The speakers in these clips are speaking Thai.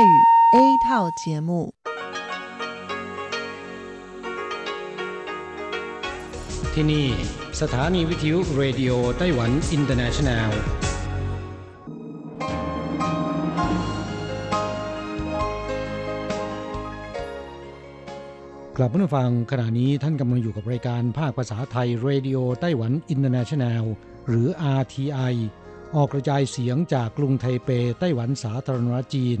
泰语 A 套节目ที่นี่สถานีวิทยุเรดิโอไต้หวันอินเตอร์เนชั่นแนลกลับมาฟังขณะนี้ท่านกำลังอยู่กับรายการภาคภาษาไทยเรดิโอไต้หวันอินเตอร์เนชั่นแนลหรือ RTI ออกกระจายเสียงจากกรุงไทเปไต้หวันสาธารณรัฐจีน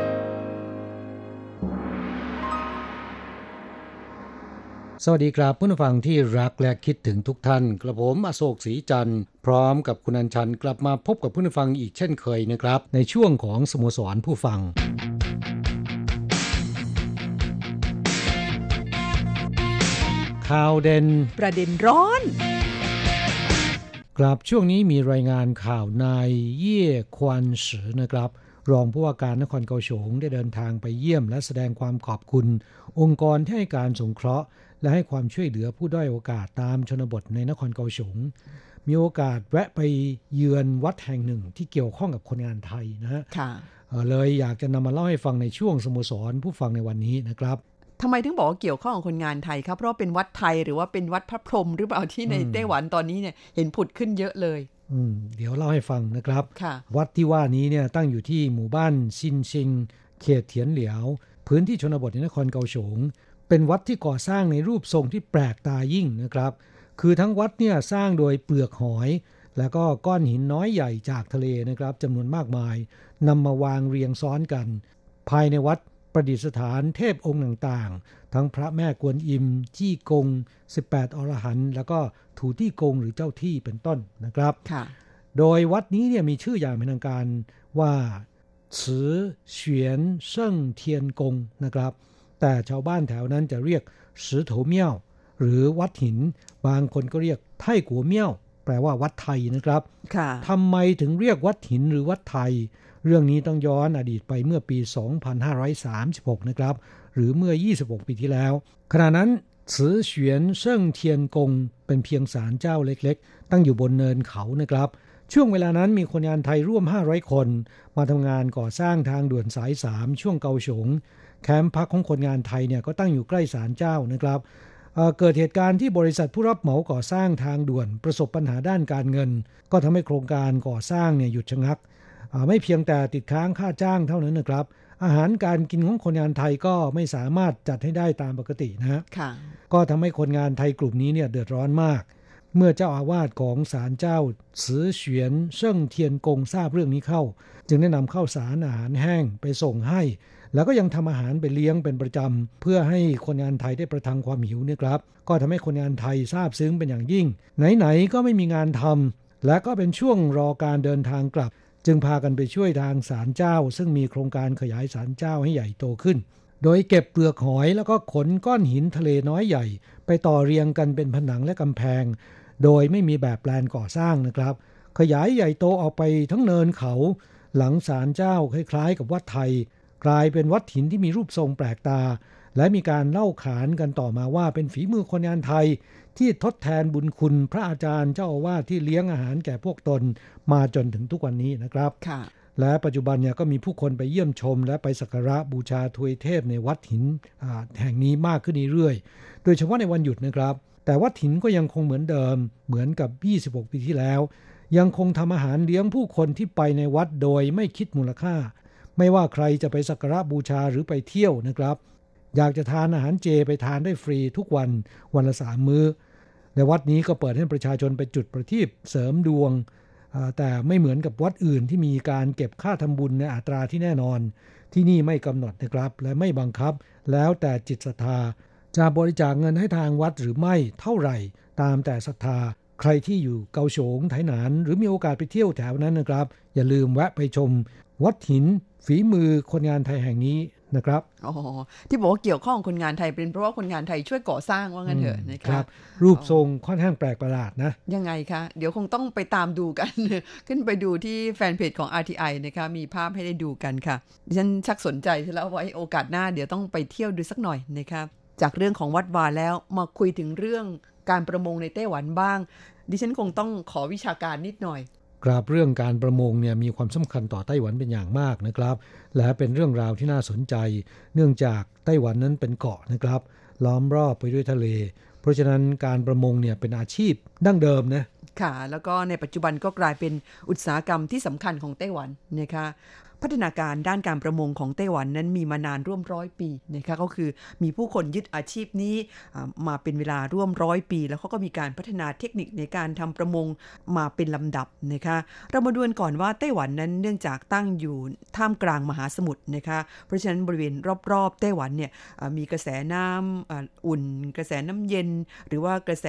สวัสดีครับผู้ฟังที่รักและคิดถึงทุกท่านกระผมอโศกศรีจันทร์พร้อมกับคุณอัญชันกลับมาพบกับผู้ฟังอีกเช่นเคยนะครับในช่วงของสโมสรผู้ฟังข่าวเด่นประเด็นร้อนกลับช่วงนี้มีรายงานข่าวนายเย่ควันฉือนะครับรองผู้ว่าการนครเกาสงได้เดินทางไปเยี่ยมและแสดงความขอบคุณองค์กรที่ให้การสงเคราะห์และให้ความช่วยเหลือผู้ด้อยโอกาสตามชนบทในนครเกาสงมีโอกาสแวะไปเยือนวัดแห่งหนึ่งที่เกี่ยวข้องกับคนงานไทยนะฮะเลยอยากจะนำมาเล่าให้ฟังในช่วงสโมสรผู้ฟังในวันนี้นะครับทำไมถึงบอกว่าเกี่ยวข้องกับคนงานไทยครับเพราะเป็นวัดไทยหรือว่าเป็นวัดพระพรหมหรือเปล่าที่ในไต้หวันตอนนี้เนี่ยเห็นผุดขึ้นเยอะเลยเดี๋ยวเล่าให้ฟังนะครับวัดที่ว่านี้เนี่ยตั้งอยู่ที่หมู่บ้านซินชิงเขตเถียนเหลียวพื้นที่ชนบทในนครเกาสงเป็นวัดที่ก่อสร้างในรูปทรงที่แปลกตายิ่งนะครับคือทั้งวัดเนี่ยสร้างโดยเปลือกหอยแล้วก็ก้อนหินน้อยใหญ่จากทะเลนะครับจำนวนมากมายนำมาวางเรียงซ้อนกันภายในวัดประดิษฐานเทพองค์ต่างๆทั้งพระแม่กวนอิมจี้กง18อรหันต์แล้วก็ถูตี้กงหรือเจ้าที่เป็นต้นนะครับโดยวัดนี้เนี่ยมีชื่ออย่างเป็นทางการว่าฉือเฉียนเซิ่งเทียนกงนะครับแต่ชาวบ้านแถวนั้นจะเรียกฉือโถเมี่ยวหรือวัดหินบางคนก็เรียกไท่กัวเมี่ยวแปลว่าวัดไทยนะครับทำไมถึงเรียกวัดหินหรือวัดไทยเรื่องนี้ต้องย้อนอดีตไปเมื่อปี 2536 นะครับหรือเมื่อ 26 ปีที่แล้วขณะนั้นซือเฉียนเซิ่งเทียนกงเป็นเพียงศาลเจ้าเล็กๆตั้งอยู่บนเนินเขานะครับช่วงเวลานั้นมีคนงานไทยร่วม 500 คนมาทำงานก่อสร้างทางด่วนสาย 3 ช่วงเกาสงแคมป์พักของคนงานไทยเนี่ยก็ตั้งอยู่ใกล้ศาลเจ้านะครับเกิดเหตุการณ์ที่บริษัทผู้รับเหมาก่อสร้างทางด่วนประสบปัญหาด้านการเงินก็ทำให้โครงการก่อสร้างเนี่ยหยุดชะงักไม่เพียงแต่ติดค้างค่าจ้างเท่านั้นนะครับอาหารการกินของคนงานไทยก็ไม่สามารถจัดให้ได้ตามปกตินะฮะก็ทำให้คนงานไทยกลุ่มนี้เนี่ยเดือดร้อนมากเมื่อเจ้าอาวาสของศาลเจ้าซือเฉียนเซิ่งเทียนกงทราบเรื่องนี้เข้าจึงได้นำข้าวสารอาหารแห้งไปส่งให้แล้วก็ยังทำอาหารไปเลี้ยงเป็นประจำเพื่อให้คนงานไทยได้ประทังความหิวเนี่ยครับก็ทำให้คนงานไทยซาบซึ้งเป็นอย่างยิ่งไหนๆก็ไม่มีงานทำและก็เป็นช่วงรอการเดินทางกลับจึงพากันไปช่วยทางศาลเจ้าซึ่งมีโครงการขยายศาลเจ้าให้ใหญ่โตขึ้นโดยเก็บเปลือกหอยแล้วก็ขนก้อนหินทะเลน้อยใหญ่ไปต่อเรียงกันเป็นผนังและกำแพงโดยไม่มีแบบแปลนก่อสร้างนะครับขยายใหญ่โตออกไปทั้งเนินเขาหลังศาลเจ้าคล้ายๆกับวัดไทยกลายเป็นวัดหินที่มีรูปทรงแปลกตาและมีการเล่าขานกันต่อมาว่าเป็นฝีมือคนงานไทยที่ทดแทนบุญคุณพระอาจารย์เจ้าอาวาสที่เลี้ยงอาหารแก่พวกตนมาจนถึงทุกวันนี้นะครับและปัจจุบันเนี่ยก็มีผู้คนไปเยี่ยมชมและไปสักการะบูชาทวยเทพในวัดหินแห่งนี้มากขึ้นเรื่อยๆโดยเฉพาะในวันหยุดนะครับแต่วัดหินก็ยังคงเหมือนเดิมเหมือนกับ26ปีที่แล้วยังคงทำอาหารเลี้ยงผู้คนที่ไปในวัดโดยไม่คิดมูลค่าไม่ว่าใครจะไปสักการะบูชาหรือไปเที่ยวนะครับอยากจะทานอาหารเจไปทานได้ฟรีทุกวันวันละ3มื้อในวัดนี้ก็เปิดให้ประชาชนไปจุดประทีปเสริมดวงแต่ไม่เหมือนกับวัดอื่นที่มีการเก็บค่าทำบุญในอัตราที่แน่นอนที่นี่ไม่กำหนดนะครับและไม่บังคับแล้วแต่จิตศรัทธาจะบริจาคเงินให้ทางวัดหรือไม่เท่าไหร่ตามแต่ศรัทธาใครที่อยู่เกาสงไถหนานหรือมีโอกาสไปเที่ยวแถวนั้นนะครับอย่าลืมแวะไปชมวัดหินฝีมือคนงานไทยแห่งนี้ นะครับอ๋อที่บอกว่าเกี่ยวข้องคนงานไทยเป็นเพราะว่าคนงานไทยช่วยก่อสร้างว่างั้นเถอะนะครับรูปทรงค่อนข้างแปลกประหลาดนะยังไงคะเดี๋ยวคงต้องไปตามดูกัน ขึ้นไปดูที่แฟนเพจของ RTI นะคะมีภาพให้ได้ดูกันค่ะดิฉันชักสนใจแล้วไว้โอกาสหน้าเดี๋ยวต้องไปเที่ยวดูสักหน่อยนะครับจากเรื่องของวัดวาแล้วมาคุยถึงเรื่องการประมงในไต้หวันบ้างดิฉันคงต้องขอวิชาการนิดหน่อยครับเรื่องการประมงเนี่ยมีความสำคัญต่อไต้หวันเป็นอย่างมากนะครับและเป็นเรื่องราวที่น่าสนใจเนื่องจากไต้หวันนั้นเป็นเกาะนะครับล้อมรอบไปด้วยทะเลเพราะฉะนั้นการประมงเนี่ยเป็นอาชีพดั้งเดิมนะค่ะแล้วก็ในปัจจุบันก็กลายเป็นอุตสาหกรรมที่สำคัญของไต้หวันนะคะพัฒนาการด้านการประมงของไต้หวันนั้นมีมานานร่วม100 ปีนะคะก็คือมีผู้คนยึดอาชีพนี้มาเป็นเวลาร่วม100 ปีแล้วเขาก็มีการพัฒนาเทคนิคในการทำประมงมาเป็นลำดับนะคะเรามาดูก่อนว่าไต้หวันนั้นเนื่องจากตั้งอยู่ท่ามกลางมหาสมุทรนะคะเพราะฉะนั้นบริเวณรอบๆไต้หวันเนี่ยมีกระแสน้ำอุ่นกระแสน้ำเย็นหรือว่ากระแส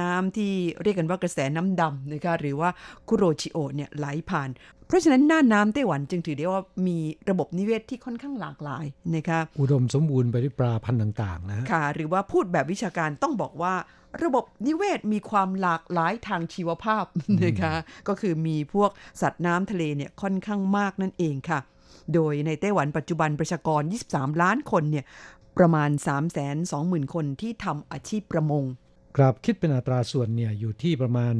น้ำที่เรียกกันว่ากระแสน้ำดำนะคะหรือว่าคุโรชิโอะเนี่ยไหลผ่านเพราะฉะนั้นหน้าน้ำไต้หวันจึงถือได้ว่ามีระบบนิเวศ ที่ค่อนข้างหลากหลายนะคะอุดมสมบูรณ์ไปด้วยปลาพันธุ์ต่างๆนะค่ะหรือว่าพูดแบบวิชาการต้องบอกว่าระบบนิเวศมีความหลากหลายทางชีวภาพนะคะก็คือมีพวกสัตว์น้ำทะเลเนี่ยค่อนข้างมากนั่นเองค่ะโดยในไต้หวันปัจจุบันประชากร23 ล้านคนเนี่ยประมาณ 320,000 คนที่ทำอาชีพประมงครับคิดเป็นอัตราส่วนเนี่ยอยู่ที่ประมาณ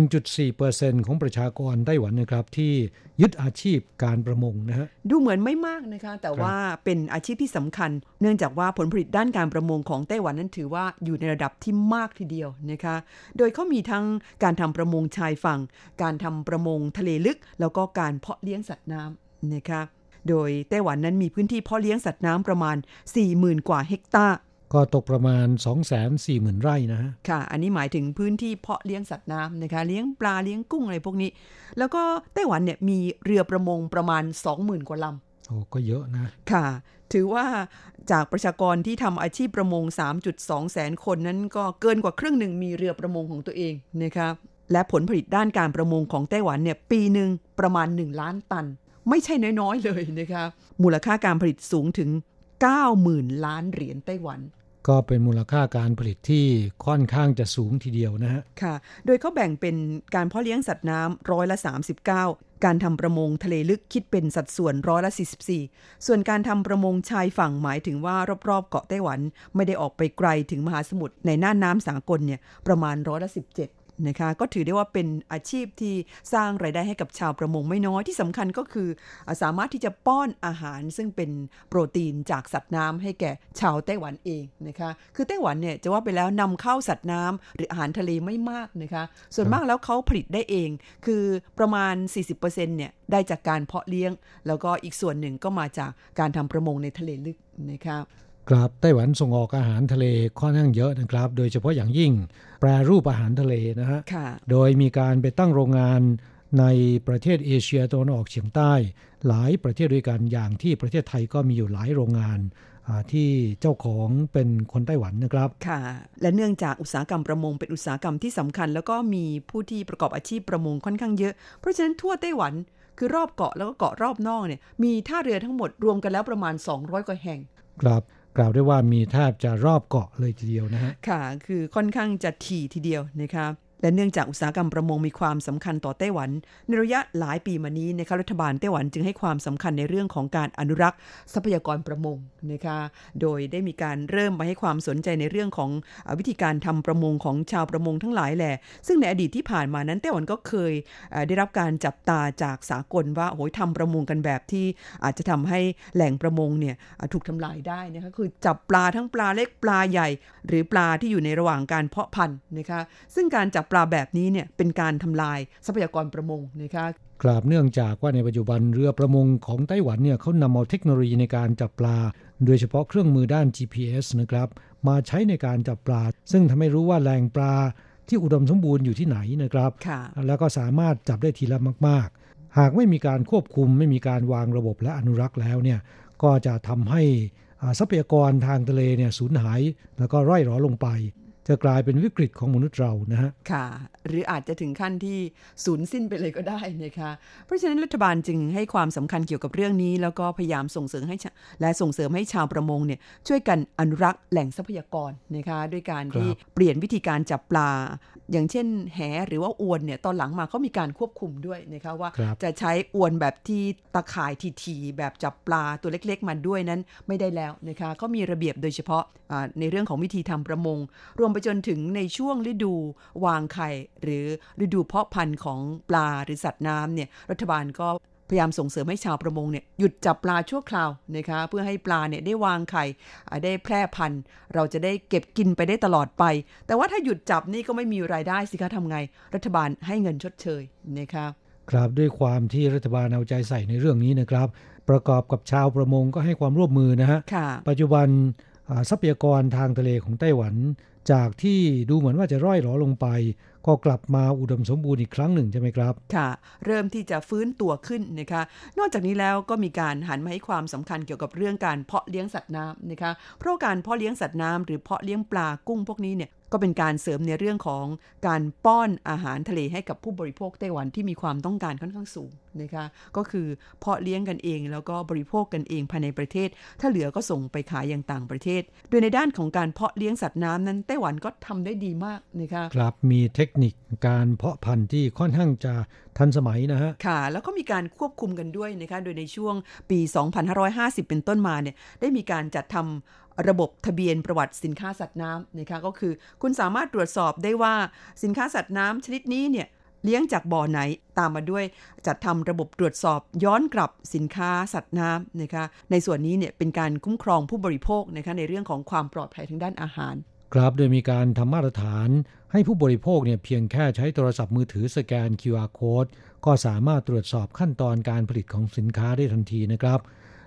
1.4% ของประชากรไต้หวันนะครับที่ยึดอาชีพการประมงนะฮะดูเหมือนไม่มากนะคะแต่ว่าเป็นอาชีพที่สำคัญเนื่องจากว่าผลผลิตด้านการประมงของไต้หวันนั้นถือว่าอยู่ในระดับที่มากทีเดียวนะคะโดยเขามีทั้งการทำประมงชายฝั่งการทำประมงทะเลลึกแล้วก็การเพาะเลี้ยงสัตว์น้ำนะคะโดยไต้หวันนั้นมีพื้นที่เพาะเลี้ยงสัตว์น้ำประมาณ 40,000 กว่าเฮกตาร์ก็ตกประมาณ 240,000 ไร่นะฮะค่ะอันนี้หมายถึงพื้นที่เพาะเลี้ยงสัตว์น้ำนะคะเลี้ยงปลาเลี้ยงกุ้งอะไรพวกนี้แล้วก็ไต้หวันเนี่ยมีเรือประมงประมาณ 20,000 กว่าลำโอ้ก็เยอะนะค่ะถือว่าจากประชากรที่ทำอาชีพประมง 3.2 แสนคนนั้นก็เกินกว่าครึ่งหนึ่งมีเรือประมงของตัวเองนะคะและผลผลิตด้านการประมงของไต้หวันเนี่ยปีนึงประมาณ1 ล้านตันไม่ใช่น้อยๆเลยนะคะมูลค่าการผลิตสูงถึง90,000 ล้านเหรียญไต้หวันก็เป็นมูลค่าการผลิตที่ค่อนข้างจะสูงทีเดียวนะฮะค่ะโดยเขาแบ่งเป็นการเพาะเลี้ยงสัตว์น้ำ39%การทำประมงทะเลลึกคิดเป็นสัดส่วน44%ส่วนการทำประมงชายฝั่งหมายถึงว่ารอบๆเกาะไต้หวันไม่ได้ออกไปไกลถึงมหาสมุทรในหน้าน้ำสากลเนี่ยประมาณ17%นะคะก็ถือได้ว่าเป็นอาชีพที่สร้างรายได้ให้กับชาวประมงไม่น้อยที่สำคัญก็คือสามารถที่จะป้อนอาหารซึ่งเป็นโปรตีนจากสัตว์น้ำให้แก่ชาวไต้หวันเองนะคะคือไต้หวันเนี่ยจะว่าไปแล้วนำเข้าสัตว์น้ำหรืออาหารทะเลไม่มากนะคะส่วนมากแล้วเขาผลิตได้เองคือประมาณ 40% เนี่ยได้จากการเพาะเลี้ยงแล้วก็อีกส่วนหนึ่งก็มาจากการทำประมงในทะเลลึกนะคะครับไต้หวันส่งออกอาหารทะเลค่อนข้างเยอะนะครับโดยเฉพาะอย่างยิ่งแปรรูปอาหารทะเลนะฮะโดยมีการไปตั้งโรงงานในประเทศเอเชียตะวันออกเฉียงใต้หลายประเทศด้วยกันอย่างที่ประเทศไทยก็มีอยู่หลายโรงงานที่เจ้าของเป็นคนไต้หวันนะครับค่ะและเนื่องจากอุตสาหกรรมประมงเป็นอุตสาหกรรมที่สำคัญแล้วก็มีผู้ที่ประกอบอาชีพประมงค่อนข้างเยอะเพราะฉะนั้นทั่วไต้หวันคือรอบเกาะแล้วก็เกาะรอบนอกเนี่ยมีท่าเรือทั้งหมดรวมกันแล้วประมาณ200 กว่าแห่งครับกล่าวได้ว่ามีแทบจะรอบเกาะเลยทีเดียวนะฮะค่ะคือค่อนข้างจะถี่ทีเดียวนะคะและเนื่องจากอุตสาหกรรมประมงมีความสำคัญต่อไต้หวันในระยะหลายปีมานี้นะคะรัฐบาลไต้หวันจึงให้ความสำคัญในเรื่องของการอนุรักษ์ทรัพยากรประมงนะคะโดยได้มีการเริ่มมาให้ความสนใจในเรื่องของวิธีการทำประมงของชาวประมงทั้งหลายแหละซึ่งในอดีตที่ผ่านมานั้นไต้หวันก็เคยได้รับการจับตาจากสากลว่าโหยทำประมงกันแบบที่อาจจะทำให้แหล่งประมงเนี่ยถูกทำลายได้นะคะคือจับปลาทั้งปลาเล็กปลาใหญ่หรือปลาที่อยู่ในระหว่างการเพาะพันธุ์นะคะซึ่งการจับปลาแบบนี้เนี่ยเป็นการทำลายทรัพยากรประมงนะคะกราบเนื่องจากว่าในปัจจุบันเรือประมงของไต้หวันเนี่ยเขานำเอาเทคโนโลยีในการจับปลาโดยเฉพาะเครื่องมือด้าน GPS นะครับมาใช้ในการจับปลาซึ่งทำให้รู้ว่าแหล่งปลาที่อุดมสมบูรณ์อยู่ที่ไหนนะครับแล้วก็สามารถจับได้ทีละมากๆหากไม่มีการควบคุมไม่มีการวางระบบและอนุรักษ์แล้วเนี่ยก็จะทำให้ทรัพยากรทางทะเลเนี่ยสูญหายแล้วก็ร่อยหรอลงไป จะกลายเป็นวิกฤตของมนุษย์เรานะฮะค่ะหรืออาจจะถึงขั้นที่สูญสิ้นไปเลยก็ได้นะคะเพราะฉะนั้นรัฐบาลจึงให้ความสำคัญเกี่ยวกับเรื่องนี้แล้วก็พยายามส่งเสริมให้ชาวประมงเนี่ยช่วยกันอนุรักษ์แหล่งทรัพยากรนะคะด้วยการที่เปลี่ยนวิธีการจับปลาอย่างเช่นแหหรือว่าอวนเนี่ยตอนหลังมาเขามีการควบคุมด้วยนะคะว่าจะใช้อวนแบบที่ตะข่ายทีๆแบบจับปลาตัวเล็กๆมาด้วยนั้นไม่ได้แล้วนะคะเขามีระเบียบโดยเฉพาะในเรื่องของวิธีทำประมงรวมไปจนถึงในช่วงฤดูวางไข่หรือฤดูเพาะพันธุ์ของปลาหรือสัตว์น้ำเนี่ยรัฐบาลก็พยายามส่งเสริมให้ชาวประมงเนี่ยหยุดจับปลาชั่วคราวนะคะเพื่อให้ปลาเนี่ยได้วางไข่ได้แพร่พันธุ์เราจะได้เก็บกินไปได้ตลอดไปแต่ว่าถ้าหยุดจับนี่ก็ไม่มีรายได้สิคะทำไงรัฐบาลให้เงินชดเชยนะคะครับด้วยความที่รัฐบาลเอาใจใส่ในเรื่องนี้นะครับประกอบกับชาวประมงก็ให้ความร่วมมือนะฮะปัจจุบันทรัพยากรทางทะเลของไต้หวันจากที่ดูเหมือนว่าจะร่อยหรอลงไปก็กลับมาอุดมสมบูรณ์อีกครั้งหนึ่งใช่ไหมครับค่ะเริ่มที่จะฟื้นตัวขึ้นนะคะนอกจากนี้แล้วก็มีการหันมาให้ความสำคัญเกี่ยวกับเรื่องการเพาะเลี้ยงสัตว์น้ำนะคะเพราะการเพาะเลี้ยงสัตว์น้ำหรือเพาะเลี้ยงปลากุ้งพวกนี้เนี่ยก็เป็นการเสริมในเรื่องของการป้อนอาหารทะเลให้กับผู้บริโภคไต้หวันที่มีความต้องการค่อนข้างสูงนะคะก็คือเพาะเลี้ยงกันเองแล้วก็บริโภคกันเองภายในประเทศถ้าเหลือก็ส่งไปขายอย่างต่างประเทศโดยในด้านของการเพาะเลี้ยงสัตว์น้ำนั้นไต้หวันก็ทำได้ดีมากนะคะครับมีเทคนิคการเพาะพันธุ์ที่ค่อนข้างจะทันสมัยนะฮะค่ะแล้วก็มีการควบคุมกันด้วยนะคะโดยในช่วงปี 2550 เป็นต้นมาเนี่ยได้มีการจัดทำระบบทะเบียนประวัติสินค้าสัตว์น้ำนะคะก็คือคุณสามารถตรวจสอบได้ว่าสินค้าสัตว์น้ำชนิดนี้เนี่ยเลี้ยงจากบ่อไหนตามมาด้วยจัดทำระบบตรวจสอบย้อนกลับสินค้าสัตว์น้ำนะคะในส่วนนี้เนี่ยเป็นการคุ้มครองผู้บริโภคนะคะในเรื่องของความปลอดภัยทางด้านอาหารครับโดยมีการทำมาตรฐานให้ผู้บริโภคเนี่ยเพียงแค่ใช้โทรศัพท์มือถือสแกน QR Code ก็สามารถตรวจสอบขั้นตอนการผลิตของสินค้าได้ทันทีนะครับ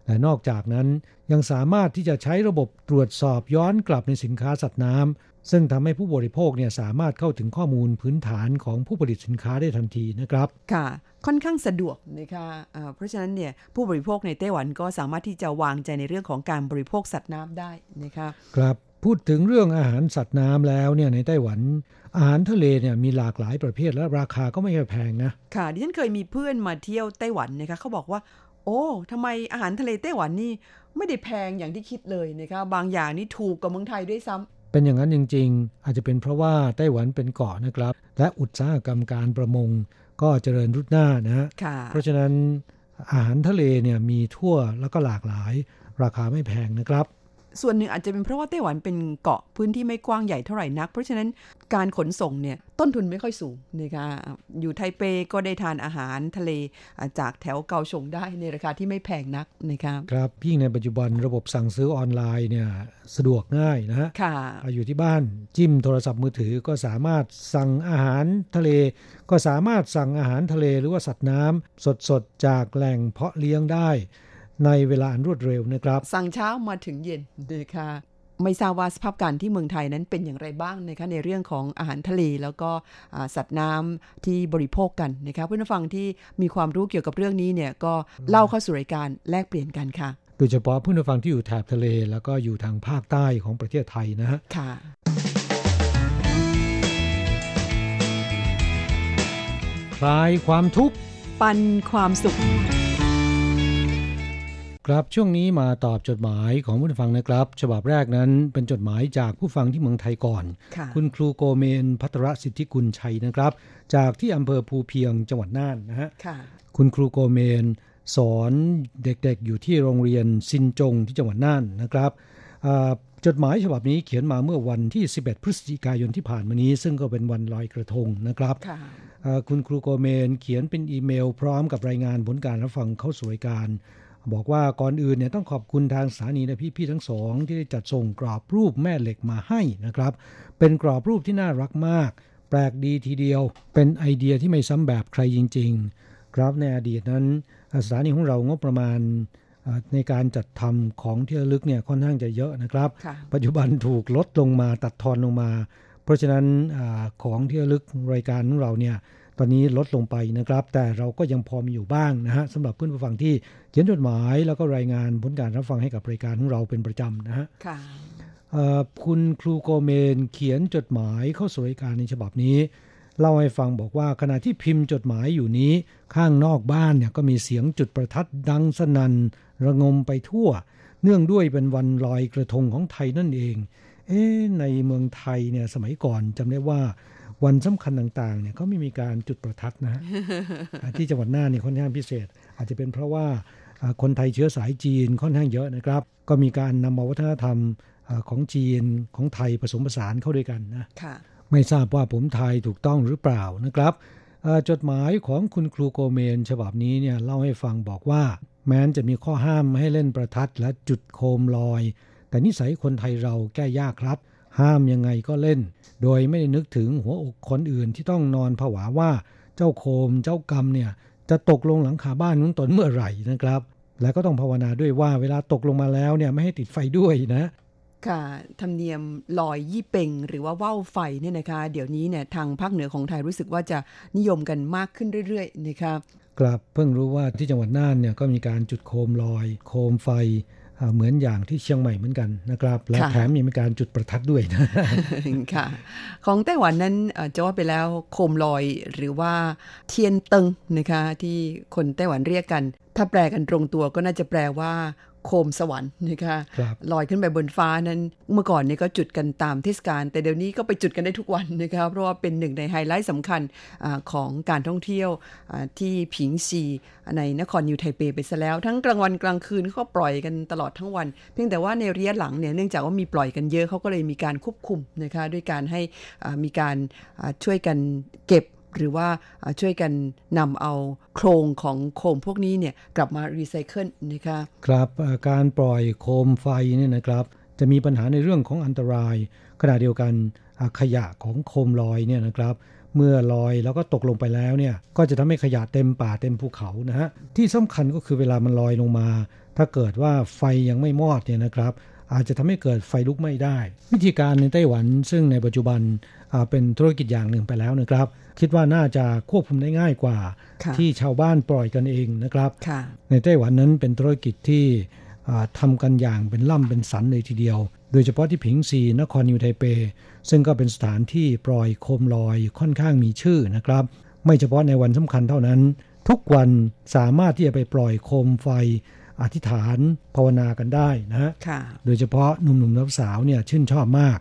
และนอกจากนั้นยังสามารถที่จะใช้ระบบตรวจสอบย้อนกลับในสินค้าสัตว์น้ำซึ่งทำให้ผู้บริโภคเนี่ยสามารถเข้าถึงข้อมูลพื้นฐานของผู้ผลิตสินค้าได้ทันทีนะครับค่ะค่อนข้างสะดวกนะคะเพราะฉะนั้นเนี่ยผู้บริโภคในไต้หวันก็สามารถที่จะวางใจในเรื่องของการบริโภคสัตว์น้ำได้นะคะครับพูดถึงเรื่องอาหารสัตว์น้ำแล้วเนี่ยในไต้หวันอาหารทะเลเนี่ยมีหลากหลายประเภทและราคาก็ไม่แพงนะค่ะดิฉันเคยมีเพื่อนมาเที่ยวไต้หวันนะคะเขาบอกว่าโอ้ทำไมอาหารทะเลไต้หวันนี่ไม่ได้แพงอย่างที่คิดเลยนะคะบางอย่างนี่ถูกกว่าเมืองไทยด้วยซ้ำเป็นอย่างนั้นจริงๆอาจจะเป็นเพราะว่าไต้หวันเป็นเกาะนะครับและอุตสาหกรรมการประมงก็เจริญรุ่งเรืองนะฮะเพราะฉะนั้นอาหารทะเลเนี่ยมีทั่วแล้วก็หลากหลายราคาไม่แพงนะครับส่วนหนึ่งอาจจะเป็นเพราะว่าไต้หวันเป็นเกาะพื้นที่ไม่กว้างใหญ่เท่าไหร่นักเพราะฉะนั้นการขนส่งเนี่ยต้นทุนไม่ค่อยสูงนะคะอยู่ไทเปก็ได้ทานอาหารทะเลจากแถวเกาชงได้ในราคาที่ไม่แพงนักนะครับครับยิ่งในปัจจุบันระบบสั่งซื้อออนไลน์เนี่ยสะดวกง่ายนะฮะอยู่ที่บ้านจิ้มโทรศัพท์มือถือก็สามารถสั่งอาหารทะเลก็สามารถสั่งอาหารทะเลหรือว่าสัตว์น้ำสดๆจากแหล่งเพาะเลี้ยงได้ในเวลาอันรวดเร็วนะครับสั่งเช้ามาถึงเย็นดีค่ะไม่ทราบว่าสภาพการที่เมืองไทยนั้นเป็นอย่างไรบ้างนะคะในเรื่องของอาหารทะเลแล้วก็สัตว์น้ำที่บริโภคกันนะคะเพื่อนผู้ฟังที่มีความรู้เกี่ยวกับเรื่องนี้เนี่ยก็เล่าเข้าสู่รายการแลกเปลี่ยนกันค่ะโดยเฉพาะเพื่อนผู้ฟังที่อยู่แถบทะเลแล้วก็อยู่ทางภาคใต้ของประเทศไทยนะฮะค่ะคลายความทุกข์ปันความสุขครับช่วงนี้มาตอบจดหมายของผู้ฟังนะครับฉบับแรกนั้นเป็นจดหมายจากผู้ฟังที่เมืองไทยก่อน คุณครูโกเมนภัทรสิทธิกุลชัยนะครับจากที่อำเภอภูเพียงจังหวัดน่านนะฮะ คุณครูโกเมนสอนเด็กๆอยู่ที่โรงเรียนซินจงที่จังหวัดน่านนะครับจดหมายฉบับนี้เขียนมาเมื่อวันที่11พฤศจิกายนที่ผ่านมานี้ซึ่งก็เป็นวันลอยกระทงนะครับ คุณครูโกเมนเขียนเป็นอีเมลพร้อมกับรายงานผลการรับฟังเข้าสู่รายการบอกว่าก่อนอื่นเนี่ยต้องขอบคุณทางสถานีและพี่ๆทั้งสองที่ได้จัดส่งกรอบรูปแม่เหล็กมาให้นะครับเป็นกรอบรูปที่น่ารักมากแปลกดีทีเดียวเป็นไอเดียที่ไม่ซ้ำแบบใครจริงๆครับในอดีตนั้นสถานีของเรางบประมาณในการจัดทำของที่ระลึกเนี่ยค่อนข้างจะเยอะนะครับปัจจุบันถูกลดลงมาตัดทอนลงมาเพราะฉะนั้นของที่ระลึกรายการของเราเนี่ยตอนนี้ลดลงไปนะครับแต่เราก็ยังพอมีอยู่บ้างนะฮะสำหรับเพื่อนผู้ฟังที่เขียนจดหมายแล้วก็รายงานผลการรับฟังให้กับรายการของเราเป็นประจำนะฮะ คุณครูโกเมนเขียนจดหมายเข้าสู่รายการในฉบับนี้เล่าให้ฟังบอกว่าขณะที่พิมพ์จดหมายอยู่นี้ข้างนอกบ้านเนี่ยก็มีเสียงจุดประทัดดังสนั่นระงมไปทั่วเนื่องด้วยเป็นวันลอยกระทงของไทยนั่นเองในเมืองไทยเนี่ยสมัยก่อนจำได้ว่าวันสำคัญต่างๆเนี่ยเขาไม่มีการจุดประทัดนะฮะ ที่จังหวัดน่านเนี่ยค่อนข้างพิเศษอาจจะเป็นเพราะว่าคนไทยเชื้อสายจีนค่อนข้างเยอะนะครับก็มีการนำเอาวัฒนธรรมของจีนของไทยผสมผสานเข้าด้วยกันนะไม่ทราบว่าผมไทยถูกต้องหรือเปล่านะครับจดหมายของคุณครูโกเมนฉบับนี้เนี่ยเล่าให้ฟังบอกว่าแม้นจะมีข้อห้ามให้เล่นประทัดและจุดโคมลอยแต่นิสัยคนไทยเราแก้ยากครับห้ามยังไงก็เล่นโดยไม่ได้นึกถึงหัวอกคนอื่นที่ต้องนอนผวาว่าเจ้าโคมเจ้ากรรมเนี่ยจะตกลงหลังคาบ้านของตนเมื่อไหร่นะครับและก็ต้องภาวนาด้วยว่าเวลาตกลงมาแล้วเนี่ยไม่ให้ติดไฟด้วยนะค่ะธรรมเนียมลอยยี่เป็งหรือว่าว่าวไฟเนี่ยนะคะเดี๋ยวนี้เนี่ยทางภาคเหนือของไทยรู้สึกว่าจะนิยมกันมากขึ้นเรื่อยๆนะคะครับเพิ่งรู้ว่าที่จังหวัดน่านเนี่ยก็มีการจุดโคมลอยโคมไฟเหมือนอย่างที่เชียงใหม่เหมือนกันนะครับและแถมยังมีการจุดประทัดด้วยนะค่ะของไต้หวันนั้นจะว่าไปแล้วโคมลอยหรือว่าเทียนเติงนะคะที่คนไต้หวันเรียกกันถ้าแปลกันตรงตัวก็น่าจะแปลว่าโคมสวรรค์นะคะลอยขึ้นไปบนฟ้านั้นเมื่อก่อนเนี่ยก็จุดกันตามเทศกาลแต่เดี๋ยวนี้ก็ไปจุดกันได้ทุกวันนะคะเพราะว่าเป็นหนึ่งในไฮไลท์สำคัญของการท่องเที่ยวที่ผิงซีในนครนิวยอร์กไทเปไปซะแล้วทั้งกลางวันกลางคืนก็ปล่อยกันตลอดทั้งวันเพียงแต่ว่าในระยะหลังเนี่ยเนื่องจากว่ามีปล่อยกันเยอะเขาก็เลยมีการควบคุมนะคะด้วยการให้มีการช่วยกันเก็บหรือว่าช่วยกันนำเอาโครงของโคมพวกนี้เนี่ยกลับมารีไซเคิลนะคะครับการปล่อยโคมไฟเนี่ยนะครับจะมีปัญหาในเรื่องของอันตรายขณะเดียวกันขยะของโคมลอยเนี่ยนะครับเมื่อลอยแล้วก็ตกลงไปแล้วเนี่ยก็จะทำให้ขยะเต็มป่าเต็มภูเขานะฮะที่สำคัญก็คือเวลามันลอยลงมาถ้าเกิดว่าไฟยังไม่มอดเนี่ยนะครับอาจจะทำให้เกิดไฟลุกไหม้ได้วิธีการในไต้หวันซึ่งในปัจจุบันเป็นธุรกิจอย่างหนึ่งไปแล้วนะครับคิดว่าน่าจะควบคุมได้ง่ายกว่าที่ชาวบ้านปล่อยกันเองนะครับในไต้หวันนั้นเป็นธุรกิจที่ทำกันอย่างเป็นล่ำเป็นสันเลยทีเดียวโดยเฉพาะที่ผิงซีนครนิวยอร์กไทเปซึ่งก็เป็นสถานที่ปล่อยโคมลอยค่อนข้างมีชื่อนะครับไม่เฉพาะในวันสำคัญเท่านั้นทุกวันสามารถที่จะไปปล่อยโคมไฟอธิษฐานภาวนากันได้นะฮะโดยเฉพาะหนุ่มๆสาวๆเนี่ยชื่นชอบมาก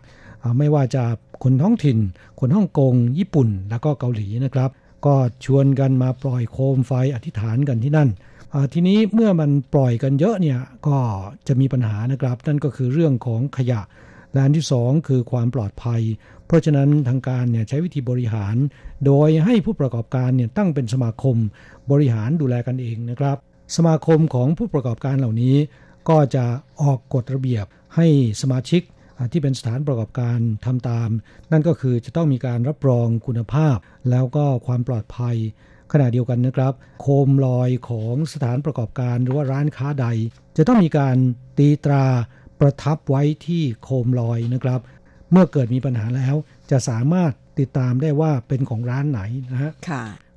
ไม่ว่าจะคนท้องถิ่นคนฮ่องกงญี่ปุ่นแล้วก็เกาหลีนะครับก็ชวนกันมาปล่อยโคมไฟอธิษฐานกันที่นั่นทีนี้เมื่อมันปล่อยกันเยอะเนี่ยก็จะมีปัญหานะครับนั่นก็คือเรื่องของขยะและอันที่สองคือความปลอดภัยเพราะฉะนั้นทางการเนี่ยใช้วิธีบริหารโดยให้ผู้ประกอบการเนี่ยตั้งเป็นสมาคมบริหารดูแลกันเองนะครับสมาคมของผู้ประกอบการเหล่านี้ก็จะออกกฎระเบียบให้สมาชิกที่เป็นสถานประกอบการทำตามนั่นก็คือจะต้องมีการรับรองคุณภาพแล้วก็ความปลอดภัยขณะเดียวกันนะครับโคมลอยของสถานประกอบการหรือว่าร้านค้าใดจะต้องมีการตีตราประทับไว้ที่โคมลอยนะครับเมื่อเกิดมีปัญหาแล้วจะสามารถติดตามได้ว่าเป็นของร้านไหนนะฮะ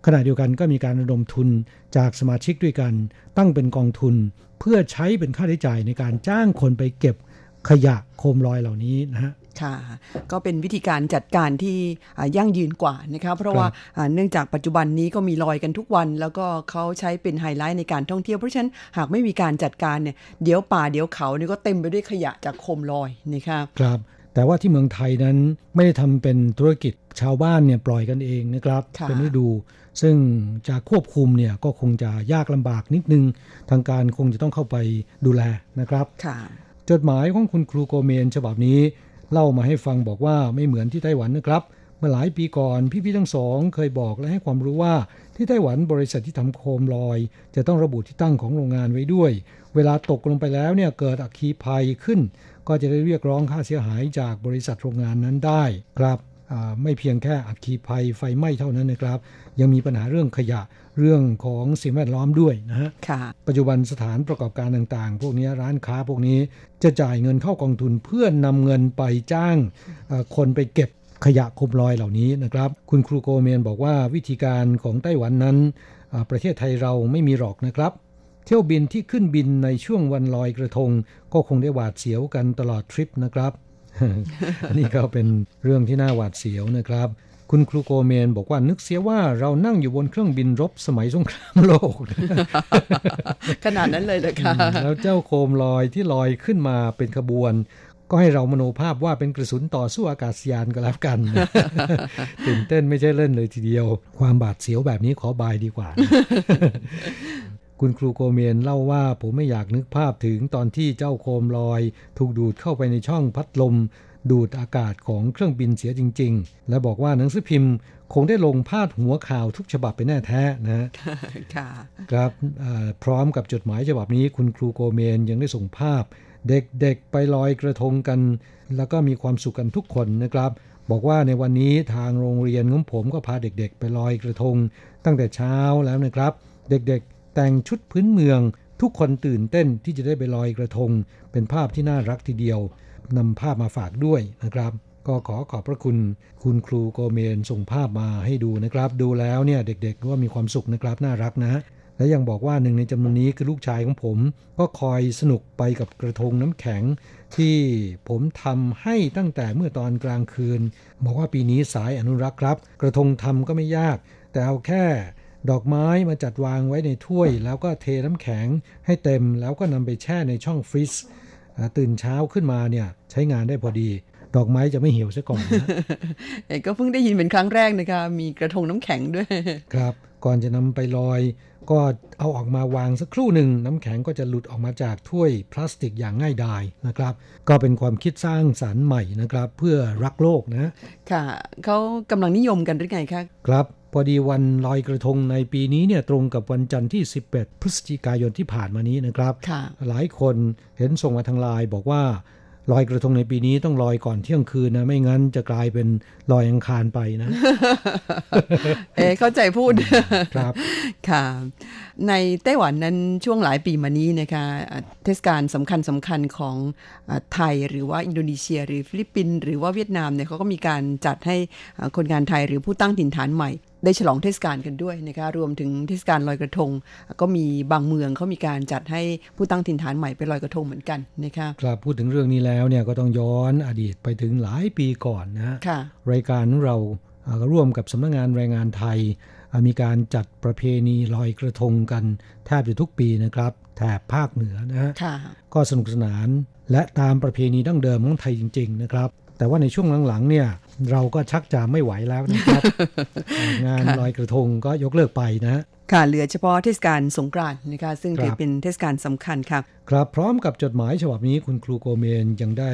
ขณะเดียวกันก็มีการระดมทุนจากสมาชิกด้วยกันตั้งเป็นกองทุนเพื่อใช้เป็นค่าใช้จ่ายในการจ้างคนไปเก็บขยะโคมลอยเหล่านี้นะฮะค่ะก็เป็นวิธีการจัดการที่ยั่งยืนกว่านะคะเพราะว่าเนื่องจากปัจจุบันนี้ก็มีลอยกันทุกวันแล้วก็เขาใช้เป็นไฮไลท์ในการท่องเที่ยวเพราะฉะนั้นหากไม่มีการจัดการเนี่ยเดี๋ยวป่าเดี๋ยวเขาเนี่ยก็เต็มไปด้วยขยะจากโคมลอยนะคะครับแต่ว่าที่เมืองไทยนั้นไม่ได้ทำเป็นธุรกิจชาวบ้านเนี่ยปล่อยกันเองนะครับเป็นฤดูซึ่งจะควบคุมเนี่ยก็คงจะยากลำบากนิดนึงทางการคงจะต้องเข้าไปดูแลนะครับจดหมายของคุณครูโกเมนฉบับนี้เล่ามาให้ฟังบอกว่าไม่เหมือนที่ไต้หวันนะครับเมื่อหลายปีก่อนพี่ๆทั้งสองเคยบอกและให้ความรู้ว่าที่ไต้หวันบริษัทที่ทำโคมลอยจะต้องระบุที่ตั้งของโรงงานไว้ด้วยเวลาตกลงไปแล้วเนี่ยเกิดอัคคีภัยขึ้นก็จะได้เรียกร้องค่าเสียหายจากบริษัทโรงงานนั้นได้ครับไม่เพียงแค่อัคคีภัยไฟไหม้เท่านั้นนะครับยังมีปัญหาเรื่องขยะเรื่องของสิ่งแวดล้อมด้วยนะฮะปัจจุบันสถานประกอบการต่างๆพวกนี้ร้านค้าพวกนี้จะจ่ายเงินเข้ากองทุนเพื่อนำเงินไปจ้างคนไปเก็บขยะโคมลอยเหล่านี้นะครับคุณครูโกเมนบอกว่าวิธีการของไต้หวันนั้นประเทศไทยเราไม่มีหรอกนะครับเที่ยวบินที่ขึ้นบินในช่วงวันลอยกระทงก็คงได้หวาดเสียวกันตลอดทริปนะครับ นี่ก็เป็นเรื่องที่น่าหวาดเสียวนะครับคุณครูโกเมนบอกว่านึกเสียว่าเรานั่งอยู่บนเครื่องบินรบสมัยสงครามโลกขนาดนั้นเลยเหรอคะแล้วเจ้าโคมลอยที่ลอยขึ้นมาเป็นขบวนก็ให้เรามโนภาพว่าเป็นกระสุนต่อสู้อากาศยานก็แล้วกันตื่นเต้นไม่ใช่เล่นเลยทีเดียวความบาดเสียวแบบนี้ขอบายดีกว่า คุณครูโกเมนเล่าว่าผมไม่อยากนึกภาพถึงตอนที่เจ้าโคมลอยถูกดูดเข้าไปในช่องพัดลมดูดอากาศของเครื่องบินเสียจริงๆและบอกว่าหนังสือพิมพ์คงได้ลงพาดหัวข่าวทุกฉบับไปแน่แท้นะครับพร้อมกับจดหมายฉบับนี้คุณครูโกเมนยังได้ส่งภาพเด็กๆไปลอยกระทงกันแล้วก็มีความสุขกันทุกคนนะครับบอกว่าในวันนี้ทางโรงเรียนของผมก็พาเด็กๆไปลอยกระทงตั้งแต่เช้าแล้วนะครับเด็กๆแต่งชุดพื้นเมืองทุกคนตื่นเต้นที่จะได้ไปลอยกระทงเป็นภาพที่น่ารักทีเดียวนำภาพมาฝากด้วยนะครับก็ขอขอบพระคุณคุณครูโกเมนส่งภาพมาให้ดูนะครับดูแล้วเนี่ยเด็กๆว่ามีความสุขนะครับน่ารักนะและยังบอกว่าหนึ่งในจำนวนนี้คือลูกชายของผมก็คอยสนุกไปกับกระทงน้ำแข็งที่ผมทำให้ตั้งแต่เมื่อตอนกลางคืนบอกว่าปีนี้สายอนุรักษ์ครับกระทงทำก็ไม่ยากแต่เอาแค่ดอกไม้มาจัดวางไว้ในถ้วยแล้วก็เทน้ำแข็งให้เต็มแล้วก็นำไปแช่ในช่องฟรีซตื่นเช้าขึ้นมาเนี่ยใช้งานได้พอดีดอกไม้จะไม่เหี่ยวซะก่อนนะก็เพิ่งได้ยินเป็นครั้งแรกนะคะมีกระทงน้ำแข็งด้วยครับก่อนจะนำไปลอยก็เอาออกมาวางสักครู่หนึ่งน้ำแข็งก็จะหลุดออกมาจากถ้วยพลาสติกอย่างง่ายดายนะครับก็เป็นความคิดสร้างสรรค์ใหม่นะครับเพื่อรักโลกนะค่ะเขากำลังนิยมกันหรือไงคะครับพอดีวันลอยกระทงในปีนี้เนี่ยตรงกับวันจันทร์ที่11พฤศจิกายนที่ผ่านมานี้นะครับหลายคนเห็นส่งมาทางไลน์บอกว่าลอยกระทงในปีนี้ต้องลอยก่อนเที่ยงคืนนะไม่งั้นจะกลายเป็นลอยอังคารไปนะ เข้าใจพูด ครับค่ะในไต้หวันนั้นช่วงหลายปีมานี้นะคะเทศกาลสำคัญของไทยหรือว่าอินโดนีเซียหรือฟิลิปปินส์หรือว่าเวียดนามเนี่ยเขาก็มีการจัดให้คนงานไทยหรือผู้ตั้งถิ่นฐานใหม่ได้ฉลองเทศกาลกันด้วยนะคะรวมถึงเทศกาลลอยกระทงก็มีบางเมืองเขามีการจัดให้ผู้ตั้งถิ่นฐานใหม่ไปลอยกระทงเหมือนกันนะคะครับพูดถึงเรื่องนี้แล้วเนี่ยก็ต้องย้อนอดีตไปถึงหลายปีก่อนนะรายการเราร่วมกับสำนักงานแรงงานไทยมีการจัดประเพณีลอยกระทงกันแทบจะทุกปีนะครับแถบภาคเหนือนะก็สนุกสนานและตามประเพณีดั้งเดิมของไทยจริงๆนะครับแต่ว่าในช่วงหลังๆเนี่ยเราก็ชักจะไม่ไหวแล้วนะครับ งานลอยกระทงก็ยกเลิกไปนะค่ะเหลือเฉพาะเทศกาลสงกรานต์นะคะซึ่งถือเป็นเทศกาลสำคัญครับครับพร้อมกับจดหมายฉบับนี้คุณครูโกเมนยังได้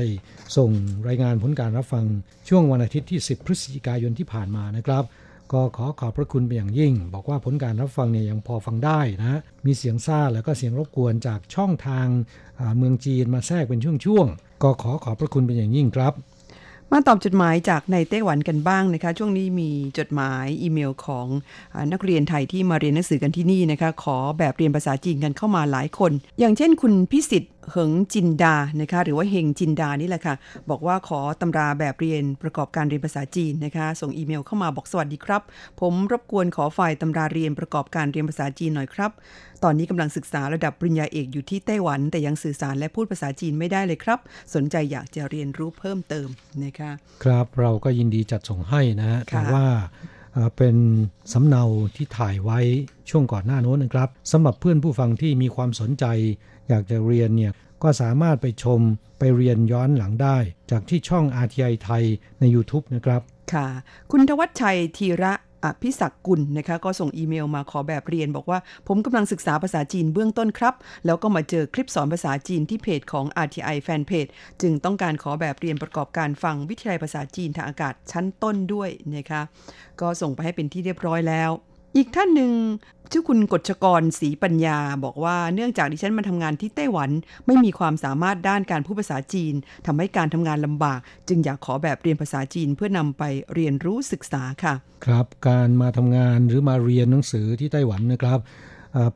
ส่งรายงานผลการรับฟังช่วงวันอาทิตย์ที่10พฤศจิกายนที่ผ่านมานะครับก็ขอขอบพระคุณเป็นอย่างยิ่งบอกว่าผลการรับฟังเนี่ยยังพอฟังได้นะมีเสียงซ่าแล้วก็เสียงรบกวนจากช่องทางเมืองจีนมาแทรกเป็นช่วงๆก็ขอขอบพระคุณเป็นอย่างยิ่งครับมาตอบจดหมายจากในไต้หวันกันบ้างนะคะช่วงนี้มีจดหมายอีเมลของนักเรียนไทยที่มาเรียนหนังสือกันที่นี่นะคะขอแบบเรียนภาษาจีนกันเข้ามาหลายคนอย่างเช่นคุณพิสิทธิ์เหิงจินดานะคะหรือว่าเฮงจินดานี่แหละค่ะบอกว่าขอตำราแบบเรียนประกอบการเรียนภาษาจีนนะคะส่งอีเมลเข้ามาบอกสวัสดีครับผมรบกวนขอไฟล์ตำราเรียนประกอบการเรียนภาษาจีนหน่อยครับตอนนี้กำลังศึกษาระดับปริญญาเอกอยู่ที่ไต้หวันแต่ยังสื่อสารและพูดภาษาจีนไม่ได้เลยครับสนใจอยากจะเรียนรู้เพิ่มเติมนะคะครับเราก็ยินดีจัดส่งให้นะแต่ว่าเป็นสำเนาที่ถ่ายไว้ช่วงก่อนหน้านู้นนะครับสำหรับเพื่อนผู้ฟังที่มีความสนใจอยากจะเรียนเนี่ยก็สามารถไปชมไปเรียนย้อนหลังได้จากที่ช่อง RTI ไทยใน YouTube นะครับค่ะคุณธวัชชัยธีระอภิศักกุลนะคะก็ส่งอีเมลมาขอแบบเรียนบอกว่าผมกำลังศึกษาภาษาจีนเบื้องต้นครับแล้วก็มาเจอคลิปสอนภาษาจีนที่เพจของ RTI Fanpage จึงต้องการขอแบบเรียนประกอบการฟังวิทยาลัยภาษาจีนทางอากาศชั้นต้นด้วยนะคะก็ส่งไปให้เป็นที่เรียบร้อยแล้วอีกท่านหนึ่งชื่อคุณกฤชกรศรีปัญญาบอกว่าเนื่องจากดิฉันมาทำงานที่ไต้หวันไม่มีความสามารถด้านการพูดภาษาจีนทำให้การทำงานลำบากจึงอยากขอแบบเรียนภาษาจีนเพื่อนำไปเรียนรู้ศึกษาค่ะครับการมาทำงานหรือมาเรียนหนังสือที่ไต้หวันนะครับ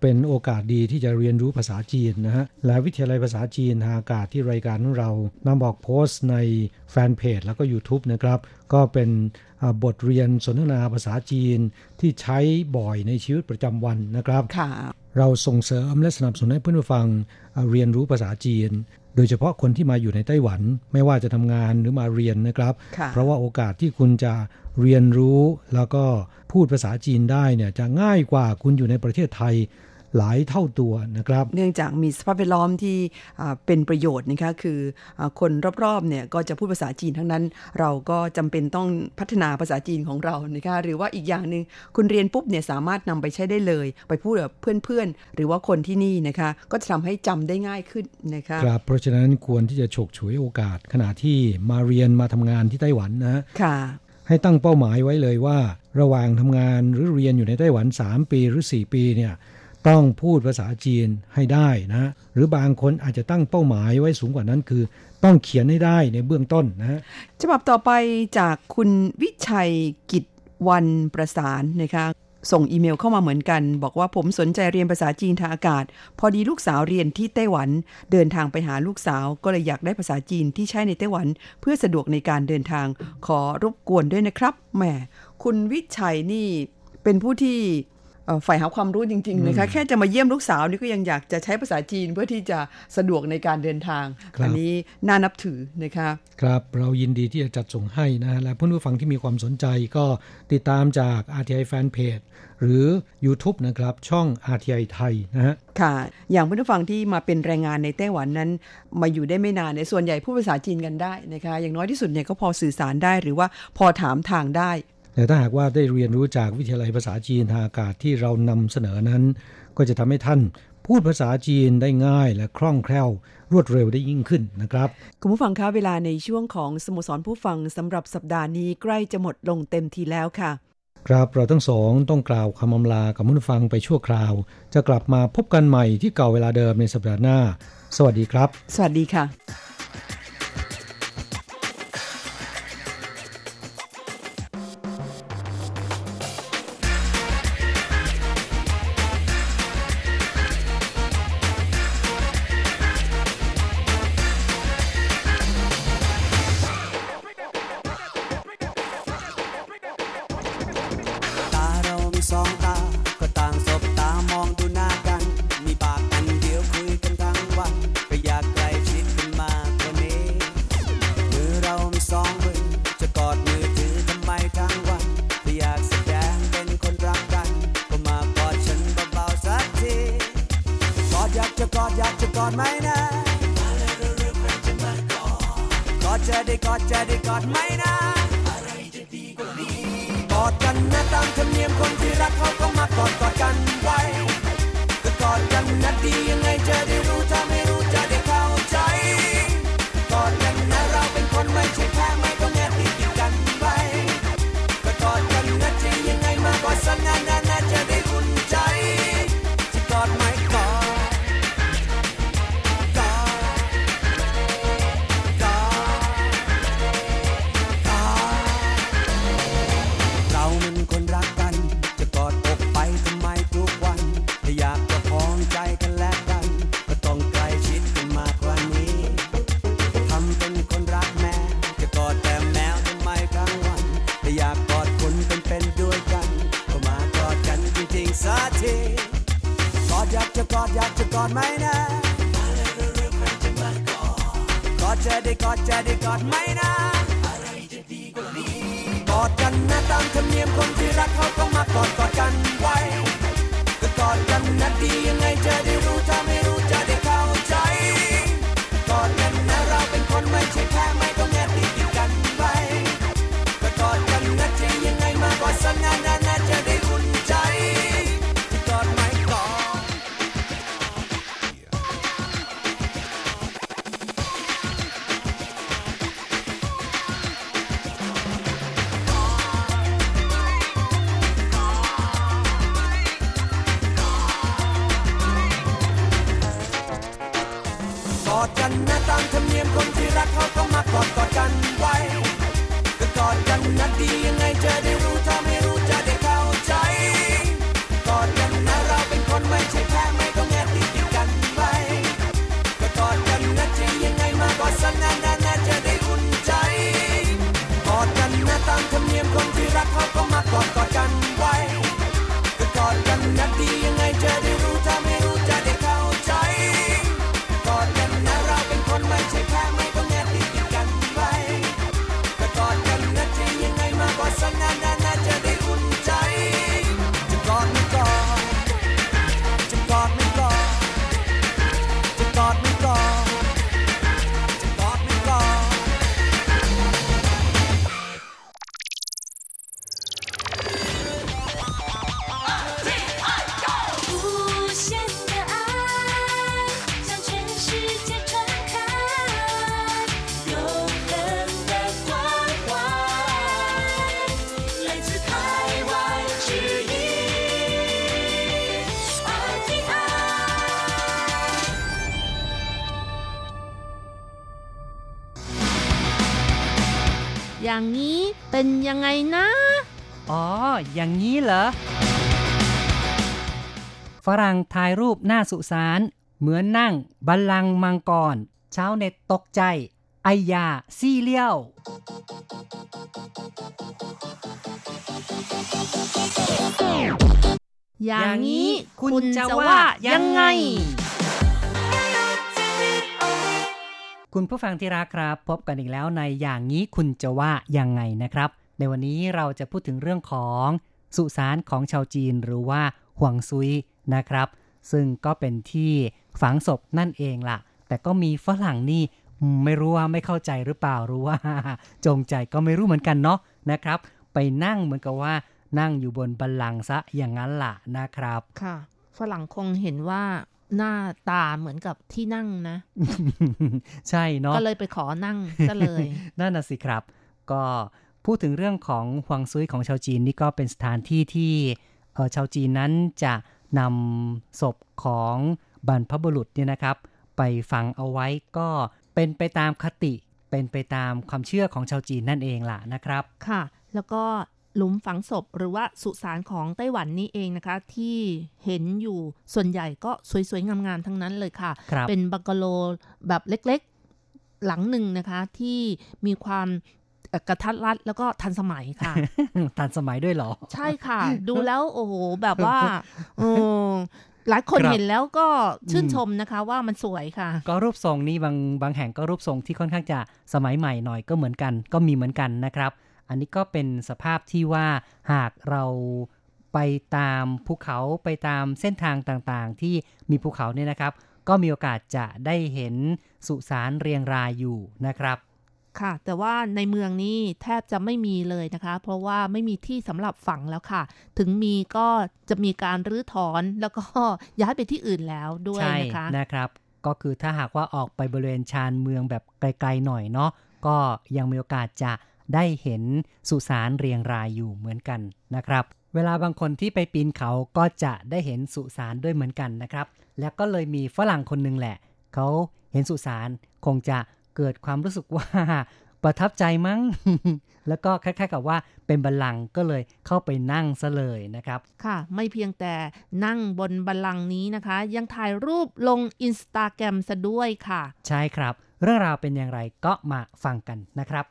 เป็นโอกาสดีที่จะเรียนรู้ภาษาจีนนะฮะและวิทยาลัยภาษาจีนทางอากาศที่รายการของเรานำออกโพสต์ในแฟนเพจแล้วก็ YouTube นะครับก็เป็นบทเรียนสนทนาภาษาจีนที่ใช้บ่อยในชีวิตประจำวันนะครับ เราส่งเสริมและสนับสนุนให้เพื่อนผู้ฟังเรียนรู้ภาษาจีนโดยเฉพาะคนที่มาอยู่ในไต้หวันไม่ว่าจะทำงานหรือมาเรียนนะครับเพราะว่าโอกาสที่คุณจะเรียนรู้แล้วก็พูดภาษาจีนได้เนี่ยจะง่ายกว่าคุณอยู่ในประเทศไทยหลายเท่าตัวนะครับเนื่องจากมีสภาพแวดล้อมที่เป็นประโยชน์นะคะคือคนรอบๆเนี่ยก็จะพูดภาษาจีนทั้งนั้นเราก็จำเป็นต้องพัฒนาภาษาจีนของเรานะคะหรือว่าอีกอย่างนึงคุณเรียนปุ๊บเนี่ยสามารถนำไปใช้ได้เลยไปพูดกับเพื่อนๆหรือว่าคนที่นี่นะคะก็จะทำให้จำได้ง่ายขึ้นนะคะครับเพราะฉะนั้นควรที่จะฉกฉวยโอกาสขณะที่มาเรียนมาทำงานที่ไต้หวันนะค่ะให้ตั้งเป้าหมายไว้เลยว่าระหว่างทำงานหรือเรียนอยู่ในไต้หวัน3 ปีหรือ4 ปีเนี่ยต้องพูดภาษาจีนให้ได้นะหรือบางคนอาจจะตั้งเป้าหมายไว้สูงกว่านั้นคือต้องเขียนให้ได้ในเบื้องต้นนะฉบับต่อไปจากคุณวิชัยกิจวันประสานนะคะส่งอีเมลเข้ามาเหมือนกันบอกว่าผมสนใจเรียนภาษาจีนทางอากาศพอดีลูกสาวเรียนที่ไต้หวันเดินทางไปหาลูกสาวก็เลยอยากได้ภาษาจีนที่ใช้ในไต้หวันเพื่อสะดวกในการเดินทางขอรบกวนด้วยนะครับแหมคุณวิชัยนี่เป็นผู้ที่ฝ่ายหาความรู้จริงๆนะคะแค่จะมาเยี่ยมลูกสาวนี่ก็ยังอยากจะใช้ภาษาจีนเพื่อที่จะสะดวกในการเดินทางอันนี้น่านับถือนะคะครับเรายินดีที่จะจัดส่งให้นะและผู้ฟังที่มีความสนใจก็ติดตามจาก RTI Fanpage หรือ YouTube นะครับช่อง RTI ไทยนะฮะค่ะอย่างผู้ฟังที่มาเป็นแรงงานในไต้หวันนั้นมาอยู่ได้ไม่นานในส่วนใหญ่พูดภาษาจีนกันได้นะคะอย่างน้อยที่สุดเนี่ยก็พอสื่อสารได้หรือว่าพอถามทางได้แต่ถ้าหากว่าได้เรียนรู้จากวิทยาลัยภาษาจีนทางอากาศที่เรานำเสนอนั้นก็จะทำให้ท่านพูดภาษาจีนได้ง่ายและคล่องแคล่วรวดเร็วได้ยิ่งขึ้นนะครับคุณผู้ฟังคะเวลาในช่วงของสโมสรผู้ฟังสำหรับสัปดาห์นี้ใกล้จะหมดลงเต็มทีแล้วค่ะครับเราทั้งสองต้องกล่าวคำอำลากับผู้ฟังไปชั่วคราวจะกลับมาพบกันใหม่ที่เก่าเวลาเดิมในสัปดาห์หน้าสวัสดีครับสวัสดีค่ะ อย่างนี้เป็นยังไงนะอ๋ออย่างนี้เหรอฝรั่งถ่ายรูปหน้าสุสานเหมือนนั่งบัลลังก์มังกรชาวเน็ตตกใจไอยาซี่เลี้ยวอย่างนี้คุณจะว่ายังไงคุณผู้ฟังที่รักครับพบกันอีกแล้วในอย่างนี้คุณจะว่ายังไงนะครับในวันนี้เราจะพูดถึงเรื่องของสุสานของชาวจีนหรือว่าหวงซุยนะครับซึ่งก็เป็นที่ฝังศพนั่นเองล่ะแต่ก็มีฝรั่งนี่ไม่รู้ว่าไม่เข้าใจหรือเปล่าหรือว่าจงใจก็ไม่รู้เหมือนกันเนาะนะครับไปนั่งเหมือนกับว่านั่งอยู่บนบัลลังก์ซะอย่างนั้นล่ะนะครับค่ะฝรั่งคงเห็นว่าหน้าตาเหมือนกับที่นั่งนะ ใช่เนาะก็เลยไปขอนั่งก็เลย นั่นน่ะสิครับก็พูดถึงเรื่องของหวงซุยของชาวจีนนี่ก็เป็นสถานที่ที่ชาวจีนนั้นจะนำศพของบรรพบุรุษเนี่ยนะครับไปฝังเอาไว้ก็เป็นไปตามคติเป็นไปตามความเชื่อของชาวจีนนั่นเองล่ะนะครับค่ะแล้วก็หลุมฝังศพหรือว่าสุสานของไต้หวันนี่เองนะคะที่เห็นอยู่ส่วนใหญ่ก็สวยๆงามๆทั้งนั้นเลยค่ะเป็นบังกะโลแบบเล็กๆหลังหนึ่งนะคะที่มีความกระทัดรัดแล้วก็ทันสมัยค่ะทันสมัยด้วยเหรอใช่ค่ะดูแล้วโอ้โหแบบว่าหลายคนเห็นแล้วก็ชื่นชมนะคะว่ามันสวยค่ะก็รูปทรงนี้บางแห่งก็รูปทรงที่ค่อนข้างจะสมัยใหม่หน่อยก็เหมือนกันก็มีเหมือนกันนะครับอันนี้ก็เป็นสภาพที่ว่าหากเราไปตามภูเขาไปตามเส้นทางต่างๆที่มีภูเขาเนี่ยนะครับก็มีโอกาสจะได้เห็นสุสานเรียงรายอยู่นะครับค่ะแต่ว่าในเมืองนี้แทบจะไม่มีเลยนะคะเพราะว่าไม่มีที่สำหรับฝังแล้วค่ะถึงมีก็จะมีการรื้อถอนแล้วก็ย้ายไปที่อื่นแล้วด้วยนะคะนะครับก็คือถ้าหากว่าออกไปบริเวณชานเมืองแบบไกลๆหน่อยเนาะก็ยังมีโอกาสจะได้เห็นสุสานเรียงรายอยู่เหมือนกันนะครับเวลาบางคนที่ไปปีนเขาก็จะได้เห็นสุสานด้วยเหมือนกันนะครับแล้วก็เลยมีฝรั่งคนนึงแหละเขาเห็นสุสานคงจะเกิดความรู้สึกว่าประทับใจมั้ง แล้วก็คล้ายๆกับว่าเป็นบัลลังก์ก็เลยเข้าไปนั่งซะเลยนะครับค่ะไม่เพียงแต่นั่งบนบัลลังก์นี้นะคะยังถ่ายรูปลง Instagram ซะด้วยค่ะใช่ครับเรื่องราวเป็นอย่างไรก็มาฟังกันนะครับ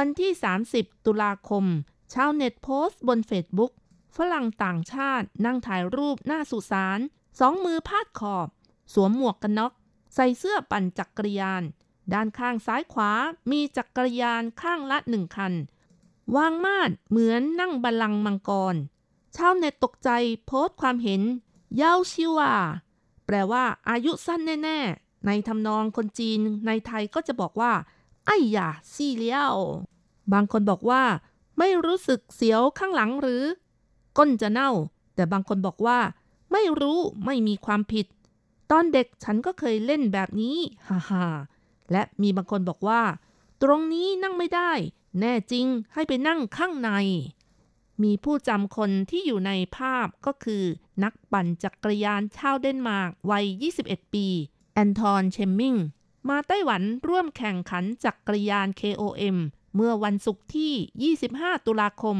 วันที่30ตุลาคมชาวเน็ตโพสต์บน Facebook ฝรั่งต่างชาตินั่งถ่ายรูปหน้าสุสานสองมือพาดขอบสวมหมวกกันน็อกใส่เสื้อปั่นจักรยานด้านข้างซ้ายขวามีจักรยานข้างละ1คันวางม่านเหมือนนั่งบัลลังก์มังกรชาวเน็ตตกใจโพสต์ความเห็นเยาชิวาแปลว่าอายุสั้นแน่ๆในทำนองคนจีนในไทยก็จะบอกว่าไอ้ยาซี่เลี้ยวบางคนบอกว่าไม่รู้สึกเสียวข้างหลังหรือก้นจะเน่าแต่บางคนบอกว่าไม่รู้ไม่มีความผิดตอนเด็กฉันก็เคยเล่นแบบนี้ฮ่าๆและมีบางคนบอกว่าตรงนี้นั่งไม่ได้แน่จริงให้ไปนั่งข้างในมีผู้จำคนที่อยู่ในภาพก็คือนักปั่นจักรยานชาวเดนมาร์กวัย21ปีแอนทอนเชมมิงมาไต้หวันร่วมแข่งขันจักรยาน KOM เมื่อวันศุกร์ที่25ตุลาคม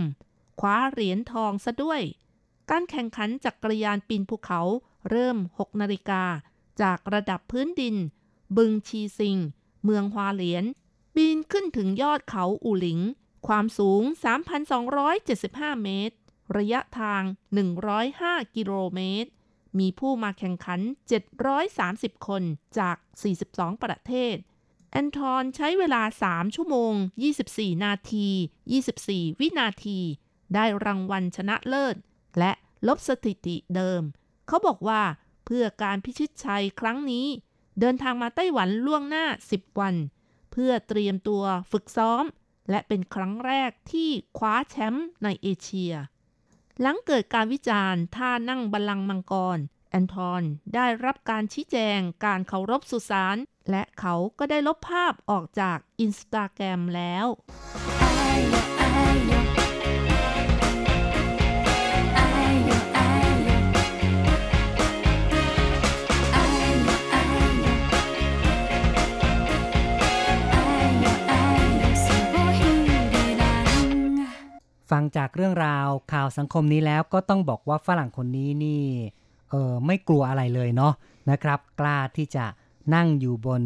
คว้าเหรียญทองซะด้วยการแข่งขันจักรยานปีนภูเขาเริ่ม 6 นาฬิกาจากระดับพื้นดินบึงชีซิงเมืองฮวาเหลียนปีนขึ้นถึงยอดเขาอู่หลิงความสูง 3,275 เมตรระยะทาง105กิโลเมตรมีผู้มาแข่งขัน730คนจาก42ประเทศแอนทอนใช้เวลา3ชั่วโมง24นาที24วินาทีได้รางวัลชนะเลิศและลบสถิติเดิมเขาบอกว่าเพื่อการพิชิตชัยครั้งนี้เดินทางมาไต้หวันล่วงหน้า10วันเพื่อเตรียมตัวฝึกซ้อมและเป็นครั้งแรกที่คว้าแชมป์ในเอเชียหลังเกิดการวิจารณ์ท่านั่งบัลลังก์มังกรแอนทอนได้รับการชี้แจงการเคารพสุสานและเขาก็ได้ลบภาพออกจาก Instagram แล้ว จากเรื่องราวข่าวสังคมนี้แล้วก็ต้องบอกว่าฝรั่งคนนี้นี่ไม่กลัวอะไรเลยเนาะนะครับกล้าที่จะนั่งอยู่บน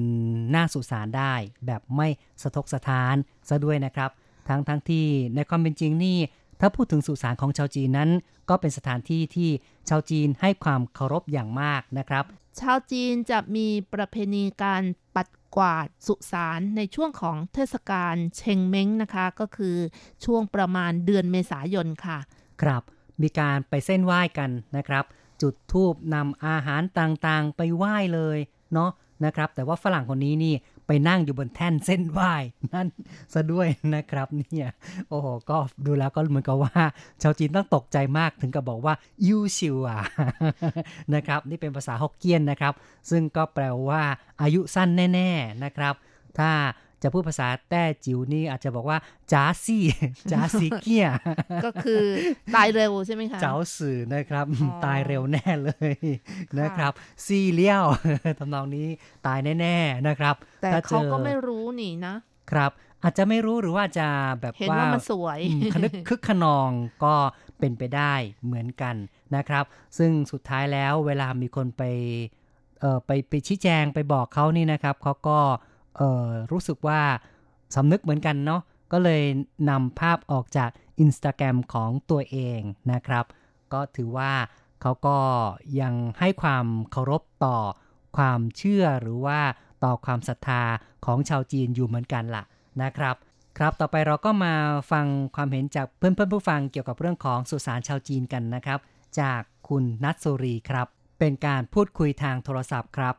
หน้าสุสานได้แบบไม่สะทกสะท้านซะด้วยนะครับทั้งที่ในความเป็นจริงนี่ถ้าพูดถึงสุสานของชาวจีนนั้นก็เป็นสถานที่ที่ชาวจีนให้ความเคารพอย่างมากนะครับชาวจีนจะมีประเพณีการปัดกวาดสุสานในช่วงของเทศกาลเชงเม้งนะคะก็คือช่วงประมาณเดือนเมษายนค่ะครับมีการไปเส้นไหว้กันนะครับจุดธูปนำอาหารต่างๆไปไหว้เลยเนาะนะครับแต่ว่าฝรั่งคนนี้นี่ไปนั่งอยู่บนแท่นเส้นไหว้นั่นซะด้วยนะครับเนี่ยโอ้โหก็ดูแล้วก็เหมือนกับว่าชาวจีนต้องตกใจมากถึงกับบอกว่ายูชิวะนะครับนี่เป็นภาษาฮกเกี้ยนนะครับซึ่งก็แปลว่าอายุสั้นแน่ๆนะครับถ้าจะพูดภาษาแต้จิ๋วนี่อาจจะบอกว่าจ้าซี่เกี้ยก็คือตายเร็วใช่ไหมคะเจ้าสื่อนะครับตายเร็วแน่เลยนะครับซี่เลี้ยวทำนองนี้ตายแน่ๆนะครับแต่เขาก็ไม่รู้นี่นะครับอาจจะไม่รู้หรือว่าจะแบบว่าเห็นว่ามันสวยคึกขนองก็เป็นไปได้เหมือนกันนะครับซึ่งสุดท้ายแล้วเวลามีคนไปชี้แจงไปบอกเขานี่นะครับเขาก็รู้สึกว่าสำนึกเหมือนกันเนาะก็เลยนำภาพออกจาก Instagram ของตัวเองนะครับก็ถือว่าเขาก็ยังให้ความเคารพต่อความเชื่อหรือว่าต่อความศรัทธาของชาวจีนอยู่เหมือนกันล่ะนะครับครับต่อไปเราก็มาฟังความเห็นจากเพื่อนๆผู้ฟังเกี่ยวกับเรื่องของสุสานชาวจีนกันนะครับจากคุณนัทสุรีครับเป็นการพูดคุยทางโทรศัพท์ครับ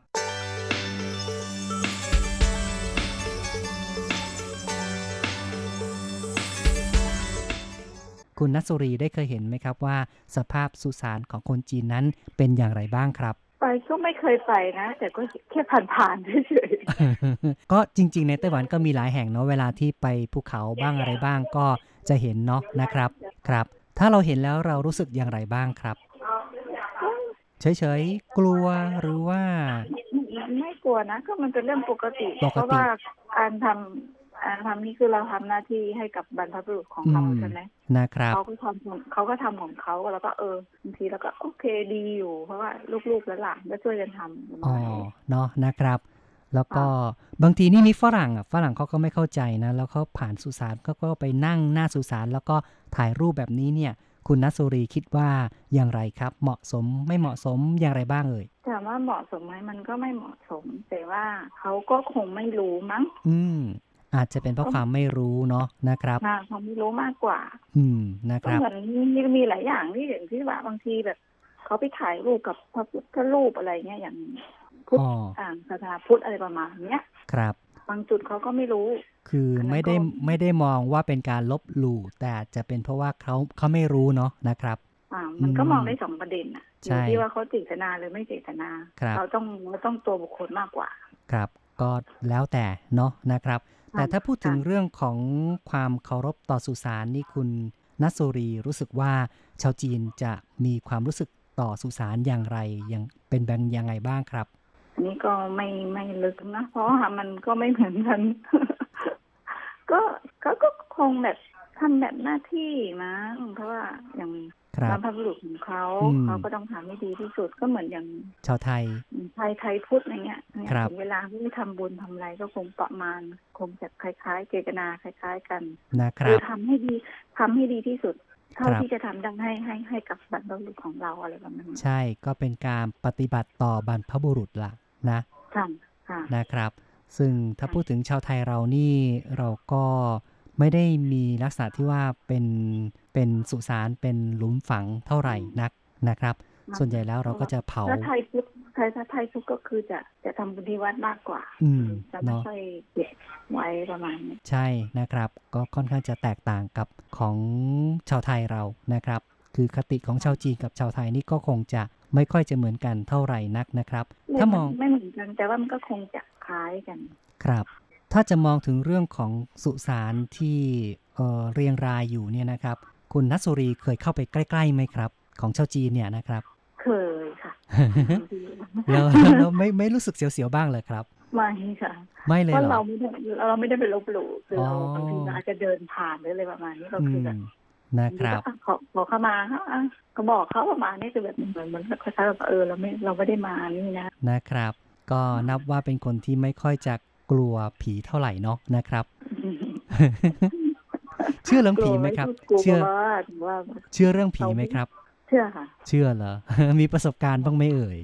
คุณนัสสุรีได้เคยเห็นไหมครับว่าสภาพสุสานของคนจีนนั้นเป็นอย่างไรบ้างครับไปก็ไม่เคยไปนะแต่ก็แค่ผ่านๆเฉยๆก็จริงๆในไต้หวันก็มีหลายแห่งเนาะเวลาที่ไปภูเขาบ้างอะไรบ้างก็จะเห็นเนาะนะครับครับถ้าเราเห็นแล้วเรารู้สึกอย่างไรบ้างครับเฉยๆกลัวหรือว่าไม่กลัวนะก็มันเป็นเรื่องปกติเพราะว่าการทำนี่คือเราทำหน้าที่ให้กับบรรพบุรุษของเราใช่ไหมนะครับเขาก็ทำของเขาแล้วก็บางทีแล้วก็โอเคดีอยู่เพราะว่าลูกๆและหลานก็ช่วยกันทำเนาะนะครับแล้วก็บางทีนี่มีฝรั่งเขาก็ไม่เข้าใจนะแล้วเขาผ่านสุสานก็ไปนั่งหน้าสุสานแล้วก็ถ่ายรูปแบบนี้เนี่ยคุณนัสสุรีคิดว่าอย่างไรครับเหมาะสมไม่เหมาะสมอย่างไรบ้างเอ่ยถามว่าเหมาะสมไหมมันก็ไม่เหมาะสมแต่ว่าเขาก็คงไม่รู้มั้งอาจจะเป็นเพราะความไม่รู้เนาะนะครับความไม่รู้มากกว่านะครับเหมือนมีหลายอย่างที่อย่างที่ว่าบางทีแบบเขาไปถ่ายรูปกับพระพุทธรูปอะไรเงี้ยอย่างพุทธศาสนาพุทธอะไรประมาณเนี้ยครับบางจุดเขาก็ไม่รู้คือไม่ได้มองว่าเป็นการลบหลู่แต่จะเป็นเพราะว่าเขาไม่รู้เนาะนะครับมันก็มองได้สองประเด็นอ่ะอยู่ที่ว่าเขาเจตนาหรือไม่เจตนาเราต้องตัวบุคคลมากกว่าครับก็แล้วแต่เนาะนะครับแต่ถ้าพูดถึงเรื่องของความเคารพต่อสุสานนี่คุณนัสสุรีรู้สึกว่าชาวจีนจะมีความรู้สึกต่อสุสานอย่างไรอย่างเป็นแบบยังไงบ้างครับอันนี้ก็ไม่ลึกนะเพราะว่ามันก็ไม่เหมือนกัน ก็คงแบบทำแบบหน้าที่มั้งเพราะว่าอย่างบรรพบุรุษของเขาก็ต้องทำให้ดีที่สุดก็เหมือนอย่างชาวไทยพุทธอะไรเงี้ยถึงเวลาที่ทำบุญทำอะไรก็คงประมาณคงจะคล้ายๆเจตนาคล้ายๆกันคือทำให้ดีที่สุดเท่าที่จะทำได้ให้กับบรรพบุรุษของเราอะไรประมาณนี้ใช่ก็เป็นการปฏิบัติต่อบรรพบุรุษล่ะนะนะครับซึ่งถ้าพูดถึงชาวไทยเรานี่เราก็ไม่ได้มีลักษณะที่ว่าเป็นสุสานเป็นหลุมฝังเท่าไหร่นักนะครับส่วนใหญ่แล้วเราก็จะเผาถ้าไทยพุทธก็คือจะทำบุญที่วัดมากกว่าจะไม่ค่อยเก็บไว้ประมาณนี้ใช่นะครับก็ค่อนข้างจะแตกต่างกับของชาวไทยเรานะครับคือคติของชาวจีนกับชาวไทยนี่ก็คงจะไม่ค่อยจะเหมือนกันเท่าไหร่นักนะครับถ้ามองไม่เหมือนกันแต่ว่ามันก็คงจะคล้ายกันครับถ้าจะมองถึงเรื่องของสุสานที่เรียงรายอยู่เนี่ยนะครับคุณนัสสุรีเคยเข้าไปใกล้ๆไหมครับของชาวจีนเนี่ยนะครับเคยค่ะแล้วไม่รู้สึกเสียวๆบ้างเลยครับไม่ค่ะไม่เลยเพราะเราไม่ได้ไปลบหลู่คือเราบางทีอาจจะเดินผ่านหรืออะไรประมาณนี้เราคือแบบ นะครับขอเข้ามาก็บอกเขาประมาณนี้คือแบบเหมือนคล้ายๆแบบเราไม่ได้มานี่นะนะครับก็นับว่าเป็นคนที่ไม่ค่อยจะกลัวผีเท่าไหร่เนาะนะครับเชื่อเรื่องผีไหมครับเชื่อเรื่องผีไหมครับเชื่อค่ะเชื่อเหรอมีประสบการณ์บ้างไหมเอ่ย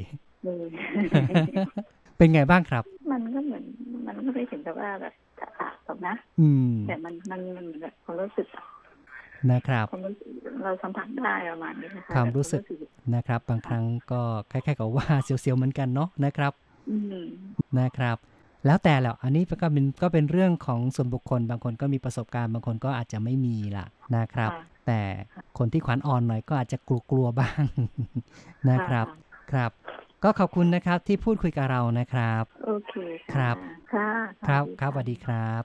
เป็นไงบ้างครับมันก็เหมือนมันก็ไม่เห็นแต่ว่าแบบตาตกนะแต่มันแบบความรู้สึกนะครับเราสัมผัสได้ประมาณนี้นะคะความรู้สึกนะครับบางครั้งก็คล้ายๆกับว่าเสียวๆเหมือนกันเนาะนะครับนะครับแล้วแต่แหละอันนี้ก็เป็นเรื่องของส่วนบุคคลบางคนก็มีประสบการณ์บางคนก็อาจจะไม่มีล่ะนะครับแต่คนที่ขวัญอ่อนหน่อยก็อาจจะกลัวๆบ้างนะครับครับก็ขอบคุณนะครับที่พูดคุยกับเรานะครับโอเคครับค่ะครับครับสวัสดีครับ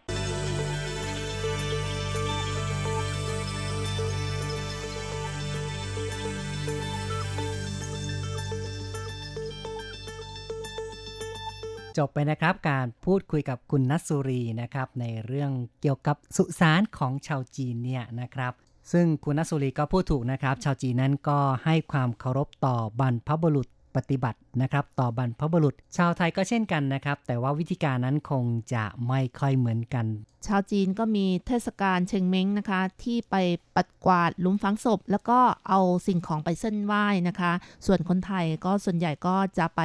จบไปนะครับการพูดคุยกับคุณนัสสุรีนะครับในเรื่องเกี่ยวกับสุสานของชาวจีนเนี่ยนะครับซึ่งคุณนัสสุรีก็พูดถูกนะครับชาวจีนนั้นก็ให้ความเคารพต่อบรรพบุรุษปฏิบัตินะครับต่อบรรพบุรุษชาวไทยก็เช่นกันนะครับแต่ว่าวิธีการนั้นคงจะไม่ค่อยเหมือนกันชาวจีนก็มีเทศกาลเชิงเม้งนะคะที่ไปปัดกวาดหลุมฝังศพแล้วก็เอาสิ่งของไปเส้นไหว้นะคะส่วนคนไทยก็ส่วนใหญ่ก็จะไป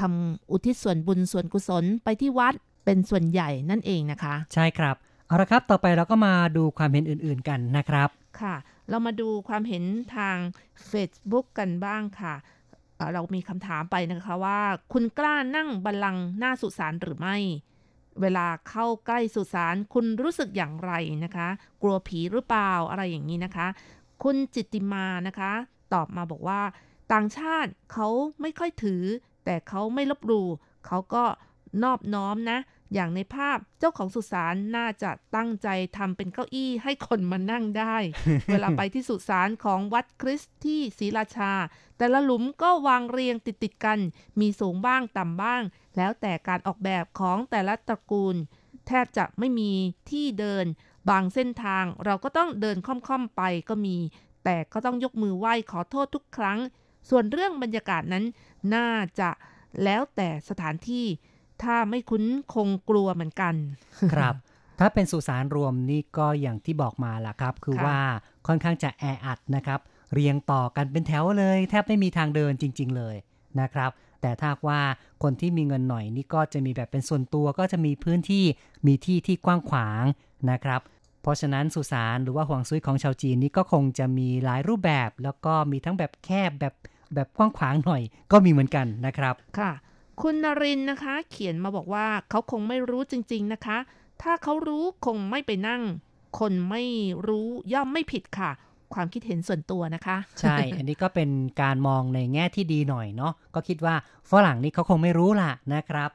ทำอุทิศส่วนบุญส่วนกุศลไปที่วัดเป็นส่วนใหญ่นั่นเองนะคะใช่ครับเอาละครับต่อไปเราก็มาดูความเห็นอื่นๆกันนะครับค่ะเรามาดูความเห็นทาง Facebook กันบ้างค่ะเรามีคำถามไปนะคะว่าคุณกล้านั่งบัลลังก์หน้าสุสานหรือไม่เวลาเข้าใกล้สุสานคุณรู้สึกอย่างไรนะคะกลัวผีหรือเปล่าอะไรอย่างนี้นะคะคุณจิตติมานะคะตอบมาบอกว่าต่างชาติเขาไม่ค่อยถือแต่เขาไม่ลบหลู่เขาก็นอบน้อมนะอย่างในภาพเจ้าของสุสานน่าจะตั้งใจทำเป็นเก้าอี้ให้คนมานั่งได้ เวลาไปที่สุสานของวัดคริสต์ที่ศรีราชาแต่ละหลุมก็วางเรียงติดๆกันมีสูงบ้างต่ำบ้างแล้วแต่การออกแบบของแต่ละตระกูลแทบจะไม่มีที่เดินบางเส้นทางเราก็ต้องเดินค่อมๆไปก็มีแต่ก็ต้องยกมือไหว้ขอโทษทุกครั้งส่วนเรื่องบรรยากาศนั้นน่าจะแล้วแต่สถานที่ถ้าไม่คุ้นคงกลัวเหมือนกันครับถ้าเป็นสุสานรวมนี่ก็อย่างที่บอกมาล่ะครับคือว่าค่อนข้างจะแออัดนะครับเรียงต่อกันเป็นแถวเลยแทบไม่มีทางเดินจริงๆเลยนะครับแต่ถ้าว่าคนที่มีเงินหน่อยนี่ก็จะมีแบบเป็นส่วนตัวก็จะมีพื้นที่มีที่ที่กว้างขวางนะครับเพราะฉะนั้นสุสานหรือว่าห่วงซุยของชาวจีนนี่ก็คงจะมีหลายรูปแบบแล้วก็มีทั้งแบบแคบแบบกว้างขวางหน่อยก็มีเหมือนกันนะครับค่ะคุณนรินนะคะเขียนมาบอกว่าเขาคงไม่รู้จริงๆนะคะถ้าเขารู้คงไม่ไปนั่งคนไม่รู้ย่อมไม่ผิดค่ะความคิดเห็นส่วนตัวนะคะใช่อันนี้ก็เป็นการมองในแง่ที่ดีหน่อยเนาะก็คิดว่าฝรั่งนี่เขาคงไม่รู้ล่ะนะครับ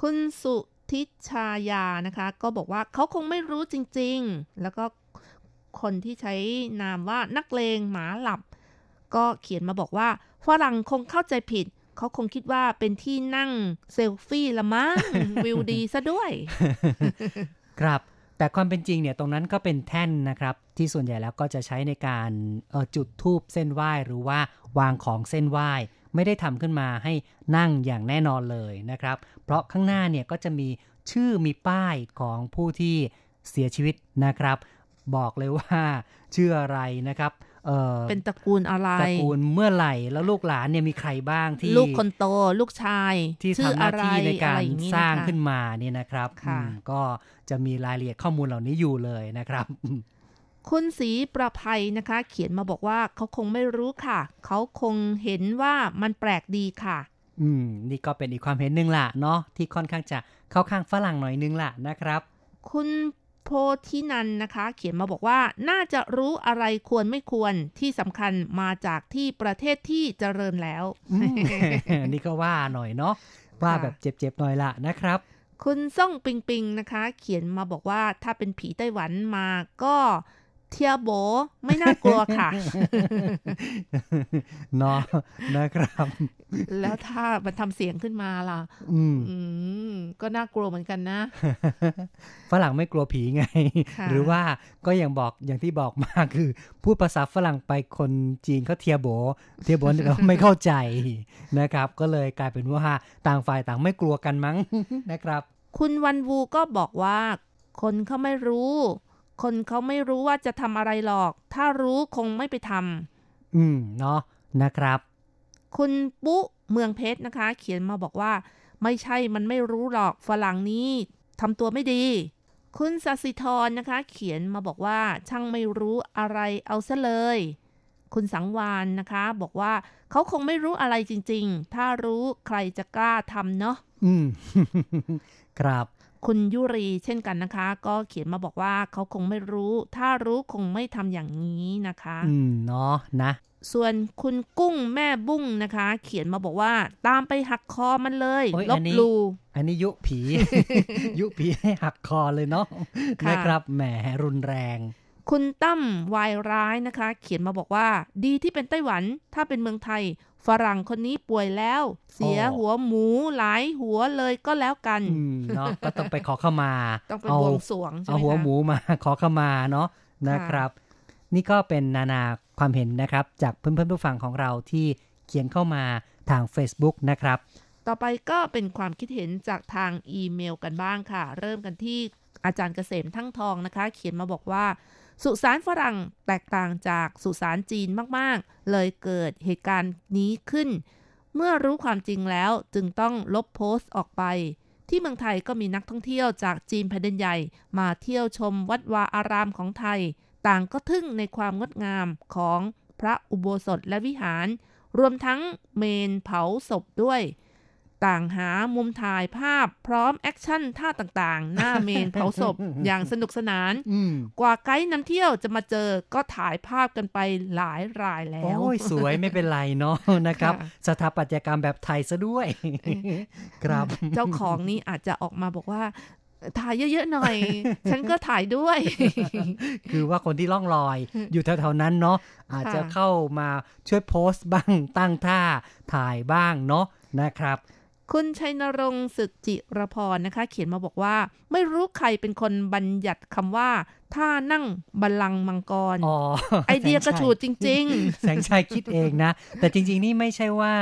คุณสุทิชายานะคะก็บอกว่าเขาคงไม่รู้จริงๆแล้วก็คนที่ใช้นามว่านักเลงหมาหลับก็เขียนมาบอกว่าฝรั่งคงเข้าใจผิดเขาคงคิดว่าเป็นที่นั่งเซลฟี่ละมั้ง วิวดีซะด้วย ครับแต่ความเป็นจริงเนี่ยตรงนั้นก็เป็นแท่นนะครับที่ส่วนใหญ่แล้วก็จะใช้ในการจุดธูปเส้นไหว้หรือว่าวางของเส้นไหว้ไม่ได้ทำขึ้นมาให้นั่งอย่างแน่นอนเลยนะครับเพราะข้างหน้าเนี่ยก็จะมีชื่อมีป้ายของผู้ที่เสียชีวิตนะครับบอกเลยว่าชื่ออะไรนะครับเป็นตระกูลอะไรตระกูลเมื่อไหร่แล้วลูกหลานเนี่ยมีใครบ้างที่ลูกคนโตลูกชายที่ทำหน้าที่ในการสร้างขึ้นมาเนี่ยนะครับก็จะมีรายละเอียดข้อมูลเหล่านี้อยู่เลยนะครับคุณศรีประภัยนะคะเขียนมาบอกว่าเขาคงไม่รู้ค่ะเขาคงเห็นว่ามันแปลกดีค่ะนี่ก็เป็นอีกความเห็นนึงล่ะเนาะที่ค่อนข้างจะเข้าข้างฝรั่งหน่อยนึงล่ะนะครับคุณโพธินันนะคะเขียนมาบอกว่าน่าจะรู้อะไรควรไม่ควรที่สำคัญมาจากที่ประเทศที่เจริญแล้ว นี่ก็ว่าหน่อยเนาะว่าแบบเจ็บๆหน่อยละนะครับคุณซ่องปิงปิงนะคะเขียนมาบอกว่าถ้าเป็นผีไต้หวันมาก็ เทียโบไม่น่ากลัวค่ะเนาะนะครับแล้วถ้ามันทำเสียงขึ้นมาล่ะก็น่ากลัวเหมือนกันนะฝรั่งไม่กลัวผีไงหรือว่าก็อย่างบอกอย่างที่บอกมาคือพูดภาษาฝรั่งไปคนจีนเขาเทียโบเราไม่เข้าใจนะครับก็เลยกลายเป็นว่าต่างฝ่ายต่างไม่กลัวกันมั้งนะครับคุณวันวูก็บอกว่าคนเขาไม่รู้ว่าจะทำอะไรหรอกถ้ารู้คงไม่ไปทำเนาะนะครับคุณปุ๊เมืองเพชรนะคะเขียนมาบอกว่าไม่ใช่มันไม่รู้หรอกฝรั่งนี้ทำตัวไม่ดีคุณสศิธรนะคะเขียนมาบอกว่าช่างไม่รู้อะไรเอาซะเลยคุณสังวานนะคะบอกว่าเขาคงไม่รู้อะไรจริงๆถ้ารู้ใครจะกล้าทำเนาะครับคุณยุรีเช่นกันนะคะก็เขียนมาบอกว่าเขาคงไม่รู้ถ้ารู้คงไม่ทำอย่างนี้นะคะเนาะนะส่วนคุณกุ้งแม่บุ้งนะคะเขียนมาบอกว่าตามไปหักคอมันเลยลบลูอันนี้ยุผี ยุผีให้หักคอเลยเนาะนะครับแหมรุนแรงคุณตั้มวายร้ายนะคะเขียนมาบอกว่าดีที่เป็นไต้หวันถ้าเป็นเมืองไทยฝรั่งคนนี้ป่วยแล้วเสียหัวหมูหลายหัวเลยก็แล้วกันเนาะก็ต้องไปขอเข้ามาต้องไปบวงสรวงใช่ไหมเอาหัวหมูมาขอเข้ามาเนาะนะครับนี่ก็เป็นนานาความเห็นนะครับจากเพื่อนๆผู้ฟังของเราที่เขียนเข้ามาทาง Facebook นะครับต่อไปก็เป็นความคิดเห็นจากทางอีเมลกันบ้างค่ะเริ่มกันที่อาจารย์เกษมทั้งทองนะคะเขียนมาบอกว่าสุสานฝรั่งแตกต่างจากสุสานจีนมากๆเลยเกิดเหตุการณ์นี้ขึ้นเมื่อรู้ความจริงแล้วจึงต้องลบโพสต์ออกไปที่เมืองไทยก็มีนักท่องเที่ยวจากจีนแผ่นดินใหญ่มาเที่ยวชมวัดวาอารามของไทยต่างก็ทึ่งในความงดงามของพระอุโบสถและวิหารรวมทั้งเมนเผาศพด้วยต่างหามุมถ่ายภาพพร้อมแอคชั่นท่าต่างๆหน้าเมนเผาศพอย่างสนุกสนานกว่าไกด์นำเที่ยวจะมาเจอก็ถ่ายภาพกันไปหลายรายแล้วโอ้ยสวยไม่เป็นไรเนาะนะครับสถาปัตยกรรมแบบไทยซะด้วยครับเจ้าของนี้อาจจะออกมาบอกว่าถ่ายเยอะๆหน่อยฉันก็ถ่ายด้วยคือว่าคนที่ล่องลอยอยู่แถวๆนั้นเนาะอาจจะเข้ามาช่วยโพสต์บ้างตั้งท่าถ่ายบ้างเนาะนะครับคุณชัยนรงค์ศึกจิรพรนะคะเขียนมาบอกว่าไม่รู้ใครเป็นคนบัญญัติคำว่าท่านั่งบัลลังก์มังกรไอเดียกระฉูดจริงๆแสงชัยคิดเองนะแต่จริงๆนี่ไม่ใช่ว่า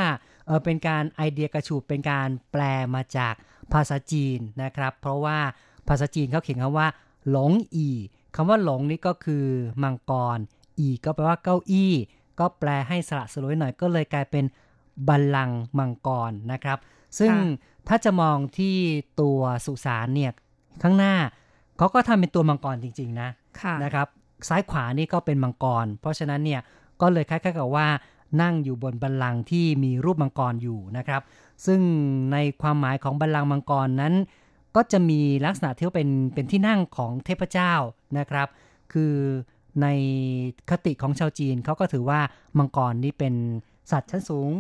เป็นการไอเดียกระฉูดเป็นการแปลมาจากภาษาจีนนะครับเพราะว่าภาษาจีนเขาเขียนคำว่าหลงอีคำว่าหลงนี่ก็คือมังกรอีก็แปลว่าเก้าอี้ก็แปลให้สละสลวยหน่อยก็เลยกลายเป็นบัลลังก์มังกรนะครับซึ่งถ้าจะมองที่ตัวสุสานเนี่ยข้างหน้าเขาก็ทำเป็นตัวมังกรจริงๆนะนะครับซ้ายขวานี่ก็เป็นมังกรเพราะฉะนั้นเนี่ยก็เลยคล้ายๆกับว่านั่งอยู่บนบัลลังก์ที่มีรูปมังกรอยู่นะครับซึ่งในความหมายของบัลลังก์มังกรนั้นก็จะมีลักษณะที่เป็นที่นั่งของเทพเจ้านะครับคือในคติของชาวจีนเขาก็ถือว่ามังกรนี่เป็นสัตว์ชั้นสูง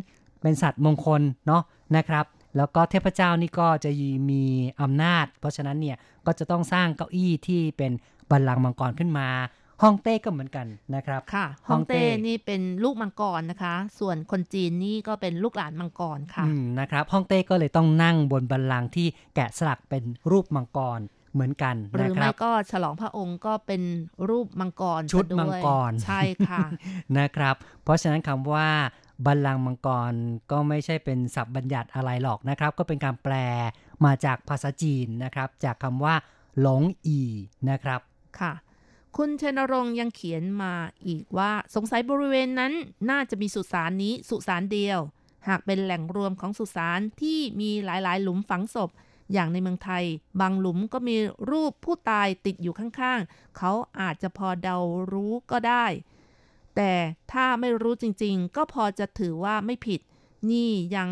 เป็นสัตว์มงคลเนาะนะครับแล้วก็เทพเจ้านี่ก็จะมีอำนาจเพราะฉะนั้นเนี่ยก็จะต้องสร้างเก้าอี้ที่เป็นบัลลังก์มังกรขึ้นมาฮ่องเต้ก็เหมือนกันนะครับค่ะฮ่องเต้นี่เป็นลูกมังกรนะคะส่วนคนจีนนี่ก็เป็นลูกหลานมังกรค่ะนะครับฮ่องเต้ก็เลยต้องนั่งบนบัลลังก์ที่แกะสลักเป็นรูปมังกรเหมือนกันหรือไม่ก็ฉลองพระองค์ก็เป็นรูปมังกรชุดมังกรใช่ค่ะนะครับเพราะฉะนั้นคำว่าบัลลังก์มังกรก็ไม่ใช่เป็นศัพท์บัญญัติอะไรหรอกนะครับก็เป็นการแปลมาจากภาษาจีนนะครับจากคำว่าหลงอีนะครับค่ะคุณชัยนรงค์ยังเขียนมาอีกว่าสงสัยบริเวณนั้นน่าจะมีสุสานนี้สุสานเดียวหากเป็นแหล่งรวมของสุสานที่มีหลายๆหลุมฝังศพอย่างในเมืองไทยบางหลุมก็มีรูปผู้ตายติดอยู่ข้างๆเขาอาจจะพอเดารู้ก็ได้แต่ถ้าไม่รู้จริงๆก็พอจะถือว่าไม่ผิดนี่ยัง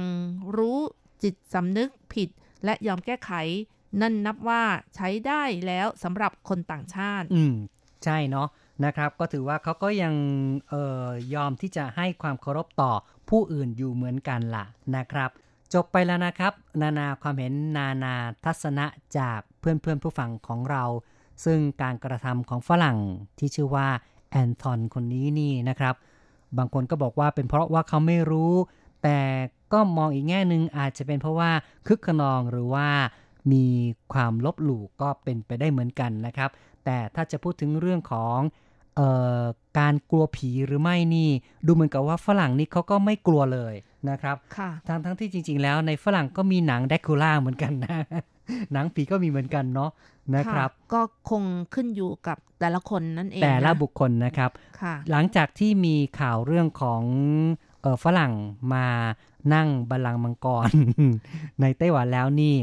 รู้จิตสำนึกผิดและยอมแก้ไขนั่นนับว่าใช้ได้แล้วสำหรับคนต่างชาติใช่เนาะนะครับก็ถือว่าเขาก็ยังยอมที่จะให้ความเคารพต่อผู้อื่นอยู่เหมือนกันล่ะนะครับจบไปแล้วนะครับนานาความเห็นนานาทัศนะจากเพื่อนๆผู้ฟังของเรา ซึ่งการกระทำของฝรั่งที่ชื่อว่าแอนทอนคนนี้นี่นะครับบางคนก็บอกว่าเป็นเพราะว่าเขาไม่รู้แต่ก็มองอีกแง่นึงอาจจะเป็นเพราะว่าคึกขนองหรือว่ามีความลบหลู่ก็เป็นไปได้เหมือนกันนะครับแต่ถ้าจะพูดถึงเรื่องของการกลัวผีหรือไม่นี่ดูเหมือนกับว่าฝรั่งนี่เขาก็ไม่กลัวเลยนะครับทั้งที่จริงๆแล้วในฝรั่งก็มีหนังแดคูล่าเหมือนกันนะหนังผีก็มีเหมือนกันเนาะนะครับก็คงขึ้นอยู่กับแต่ละคนนั่นเองแต่ละบุคคลนะครับหลังจากที่มีข่าวเรื่องของฝรั่งมานั่งบัลลังก์มังกร ในไต้หวันแล้วนี่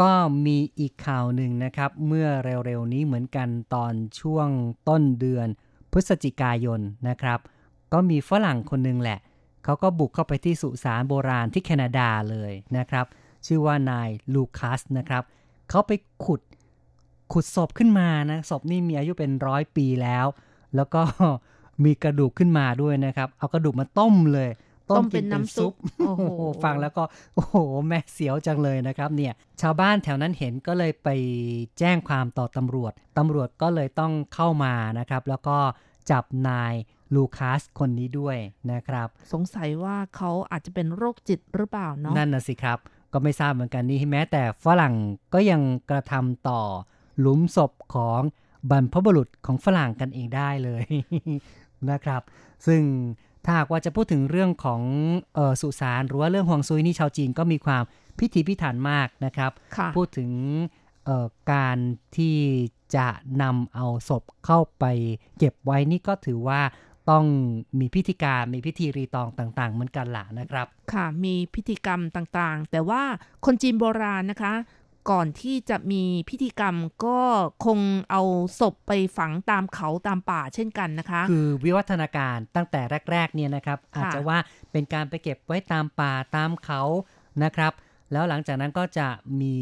ก็มีอีกข่าวหนึ่งนะครับเมื่อเร็วๆนี้เหมือนกันตอนช่วงต้นเดือนพฤศจิกายนนะครับก็มีฝรั่งคนหนึ่งแหละเขาก็บุกเข้าไปที่สุสานโบราณที่แคนาดาเลยนะครับชื่อว่านายลูคัสนะครับเขาไปขุดศพขึ้นมานะศพนี่มีอายุเป็น100 ปีแล้วแล้วก็มีกระดูกขึ้นมาด้วยนะครับเอากระดูกมาต้มเลยต้มเป็นน้ำซุปโอ้โหฟังแล้วก็โอ้โหแม่เสียวจังเลยนะครับเนี่ยชาวบ้านแถวนั้นเห็นก็เลยไปแจ้งความต่อตำรวจก็เลยต้องเข้ามานะครับแล้วก็จับนายลูคัสคนนี้ด้วยนะครับสงสัยว่าเขาอาจจะเป็นโรคจิตหรือเปล่าเนาะนั่นน่ะสิครับก็ไม่ทราบเหมือนกันนี่แม้แต่ฝรั่งก็ยังกระทำต่อหลุมศพของบรรพบุรุษของฝรั่งกันเองได้เลยนะครับซึ่งถ้าหากว่าจะพูดถึงเรื่องของสุสานหรือว่าเรื่องฮวงซุยนี่ชาวจีนก็มีความพิถีพิถันมากนะครับพูดถึงการที่จะนำเอาศพเข้าไปเก็บไว้นี่ก็ถือว่าต้องมีพิธีการมีพิธีรีตองต่างๆเหมือนกันล่ะนะครับค่ะมีพิธีกรรมต่างๆแต่ว่าคนจีนโบราณนะคะก่อนที่จะมีพิธีกรรมก็คงเอาศพไปฝังตามเขาตามป่าเช่นกันนะคะคือวิวัฒนาการตั้งแต่แรกๆเนี่ยนะครับอาจจะว่าเป็นการไปเก็บไว้ตามป่าตามเขานะครับแล้วหลังจากนั้นก็จะมี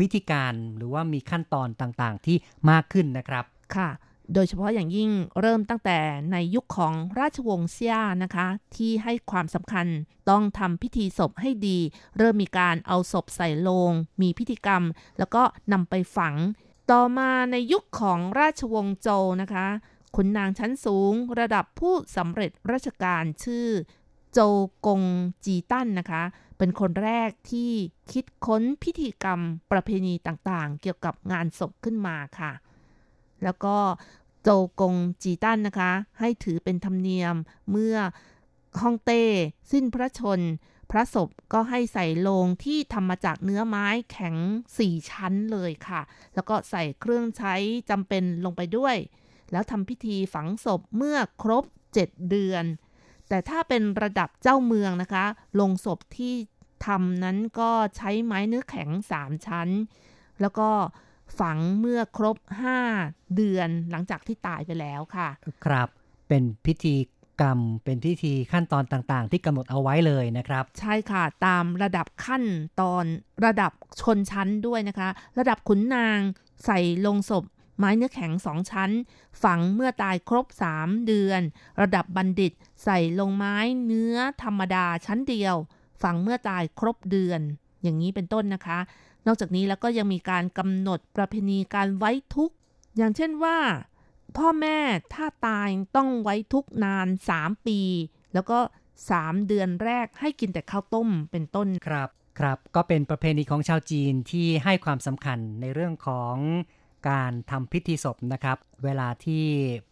วิธีการหรือว่ามีขั้นตอนต่างๆที่มากขึ้นนะครับค่ะโดยเฉพาะอย่างยิ่งเริ่มตั้งแต่ในยุคของราชวงศ์เซี่ยนะคะที่ให้ความสำคัญต้องทำพิธีศพให้ดีเริ่มมีการเอาศพใส่โลงมีพิธีกรรมแล้วก็นำไปฝังต่อมาในยุคของราชวงศ์โจวนะคะขุนนางชั้นสูงระดับผู้สำเร็จราชการชื่อโจวกงจีตั้นนะคะเป็นคนแรกที่คิดค้นพิธีกรรมประเพณีต่างๆเกี่ยวกับงานศพขึ้นมาค่ะแล้วก็โจกงจีตันนะคะให้ถือเป็นธรรมเนียมเมื่อฮ่องเต้สิ้นพระชนพระศพก็ให้ใส่โลงที่ทำมาจากเนื้อไม้แข็ง4 ชั้นเลยค่ะแล้วก็ใส่เครื่องใช้จำเป็นลงไปด้วยแล้วทำพิธีฝังศพเมื่อครบ7 เดือนแต่ถ้าเป็นระดับเจ้าเมืองนะคะโลงศพที่ทำนั้นก็ใช้ไม้เนื้อแข็ง3 ชั้นแล้วก็ฝังเมื่อครบ5 เดือนหลังจากที่ตายไปแล้วค่ะครับเป็นพิธีกรรมเป็นพิธีขั้นตอนต่างๆที่กำหนดเอาไว้เลยนะครับใช่ค่ะตามระดับขั้นตอนระดับชนชั้นด้วยนะคะระดับขุนนางใส่ลงศพไม้เนื้อแข็ง2 ชั้นฝังเมื่อตายครบ3 เดือนระดับบัณฑิตใส่ลงไม้เนื้อธรรมดาชั้นเดียวฝังเมื่อตายครบ1 เดือนอย่างนี้เป็นต้นนะคะนอกจากนี้แล้วก็ยังมีการกำหนดประเพณีการไว้ทุกข์อย่างเช่นว่าพ่อแม่ถ้าตายต้องไว้ทุกข์นาน3 ปีแล้วก็3 เดือนแรกให้กินแต่ข้าวต้มเป็นต้นครับครับก็เป็นประเพณีของชาวจีนที่ให้ความสำคัญในเรื่องของการทำพิธีศพนะครับเวลาที่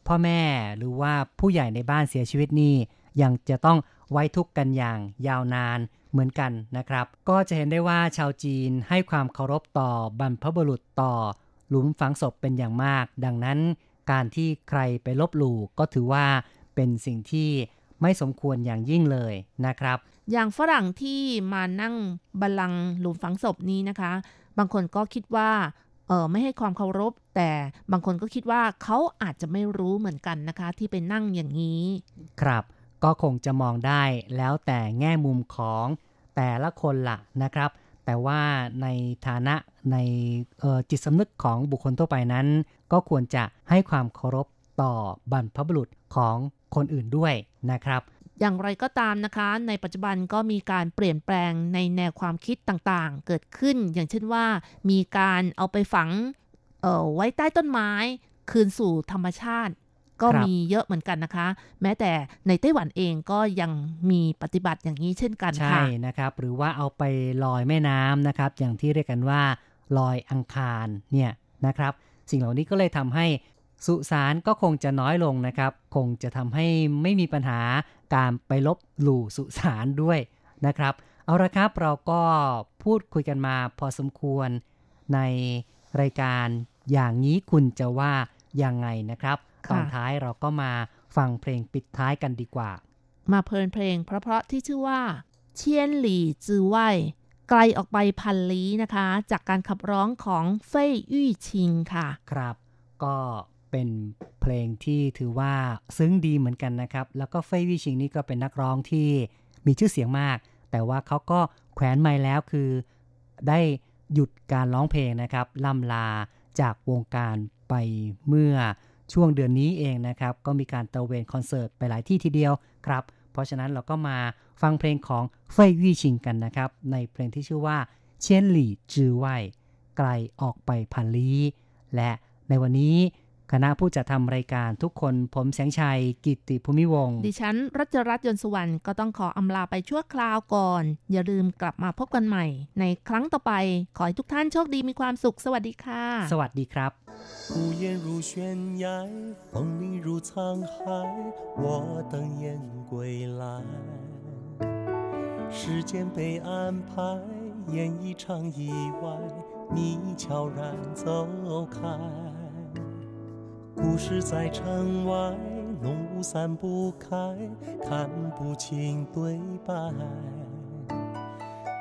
พ่อแม่หรือว่าผู้ใหญ่ในบ้านเสียชีวิตนี่ยังจะต้องไว้ทุกข์กันอย่างยาวนานเหมือนกันนะครับก็จะเห็นได้ว่าชาวจีนให้ความเคารพต่อบรรพบุรุษต่อหลุมฝังศพเป็นอย่างมากดังนั้นการที่ใครไปลบหลู่ก็ถือว่าเป็นสิ่งที่ไม่สมควรอย่างยิ่งเลยนะครับอย่างฝรั่งที่มานั่งบัลลังก์หลุมฝังศพนี้นะคะบางคนก็คิดว่าไม่ให้ความเคารพแต่บางคนก็คิดว่าเขาอาจจะไม่รู้เหมือนกันนะคะที่ไปนั่งอย่างนี้ครับก็คงจะมองได้แล้วแต่แง่มุมของแต่ละคนล่ะนะครับแต่ว่าในฐานะในจิตสำนึกของบุคคลทั่วไปนั้นก็ควรจะให้ความเคารพต่อบรรพบุรุษของคนอื่นด้วยนะครับอย่างไรก็ตามนะคะในปัจจุบันก็มีการเปลี่ยนแปลงในแนวความคิดต่างๆเกิดขึ้นอย่างเช่นว่ามีการเอาไปฝัง ไว้ใต้ต้นไม้คืนสู่ธรรมชาติก็มีเยอะเหมือนกันนะคะแม้แต่ในไต้หวันเองก็ยังมีปฏิบัติอย่างนี้เช่นกันค่ะใช่นะครับหรือว่าเอาไปลอยแม่น้ำนะครับอย่างที่เรียกกันว่าลอยอังคารเนี่ยนะครับสิ่งเหล่านี้ก็เลยทำให้สุสานก็คงจะน้อยลงนะครับคงจะทำให้ไม่มีปัญหาการไปลบหลู่สุสานด้วยนะครับเอาละครับเราก็พูดคุยกันมาพอสมควรในรายการอย่างนี้คุณจะว่ายังไงนะครับตอนท้ายเราก็มาฟังเพลงปิดท้ายกันดีกว่ามาเพลินเพลงเพราะๆที่ชื่อว่าเชียนหลี่จือไว่ไกลออกไปพันลี้นะคะจากการขับร้องของเฟ่ยอี้ชิงค่ะครับก็เป็นเพลงที่ถือว่าซึ้งดีเหมือนกันนะครับแล้วก็เฟ่ยอี้ชิงนี่ก็เป็นนักร้องที่มีชื่อเสียงมากแต่ว่าเขาก็แขวนไมค์แล้วคือได้หยุดการร้องเพลงนะครับล่ำลาจากวงการไปเมื่อช่วงเดือนนี้เองนะครับก็มีการตระเวนคอนเสิร์ตไปหลายที่ทีเดียวครับเพราะฉะนั้นเราก็มาฟังเพลงของเฟ่ยอี้ชิงกันนะครับในเพลงที่ชื่อว่าเชียนหลี่จือไว่ไกลออกไปพันลี้และในวันนี้คณะผู้จัดทำรายการทุกคนผมแสงชัยกิตติภูมิวงศ์ดิฉันรัชรัตน์ยนต์สุวรรณก็ต้องขออำลาไปชั่วคราวก่อนอย่าลืมกลับมาพบกันใหม่ในครั้งต่อไปขอให้ทุกท่านโชคดีมีความสุขสวัสดีค่ะสวัสดีครับหูเย็น如悬崖风铃如沧海我等雁归来时间被安排演一场意外你悄然走开故事在城外浓雾散不开看不清对白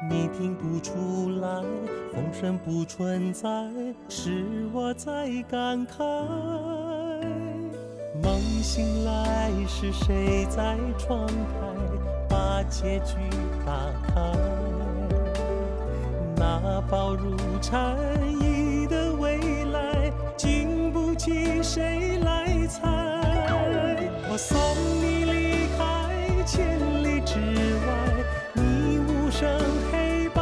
你听不出来风声不存在是我在感慨梦醒来是谁在窗台把结局打开那薄如蝉翼的未来替谁来猜我送你离开千里之外你无声黑白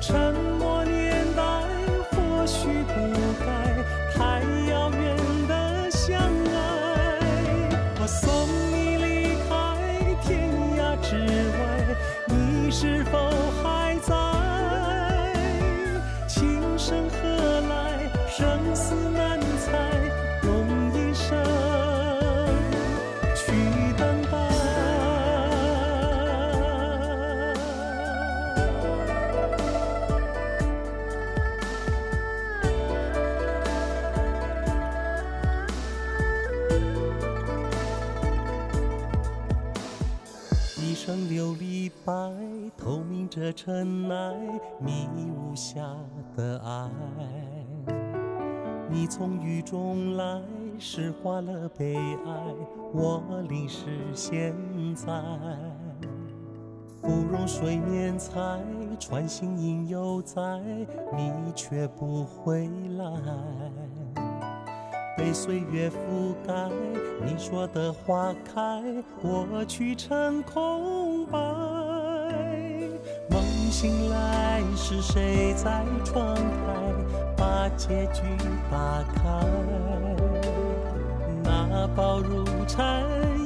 沉默年代或许不该太遥远的相爱我送你离开天涯之外你是否还在琴声何来生死难猜用一生去等待一生流离白透明着尘埃迷雾下的爱你从雨中来是化了悲哀我淋湿现在芙蓉水面采穿行影犹在你却不回来被岁月覆盖你说的花开过去成空白梦醒来是谁在窗台把结局打开那薄如蝉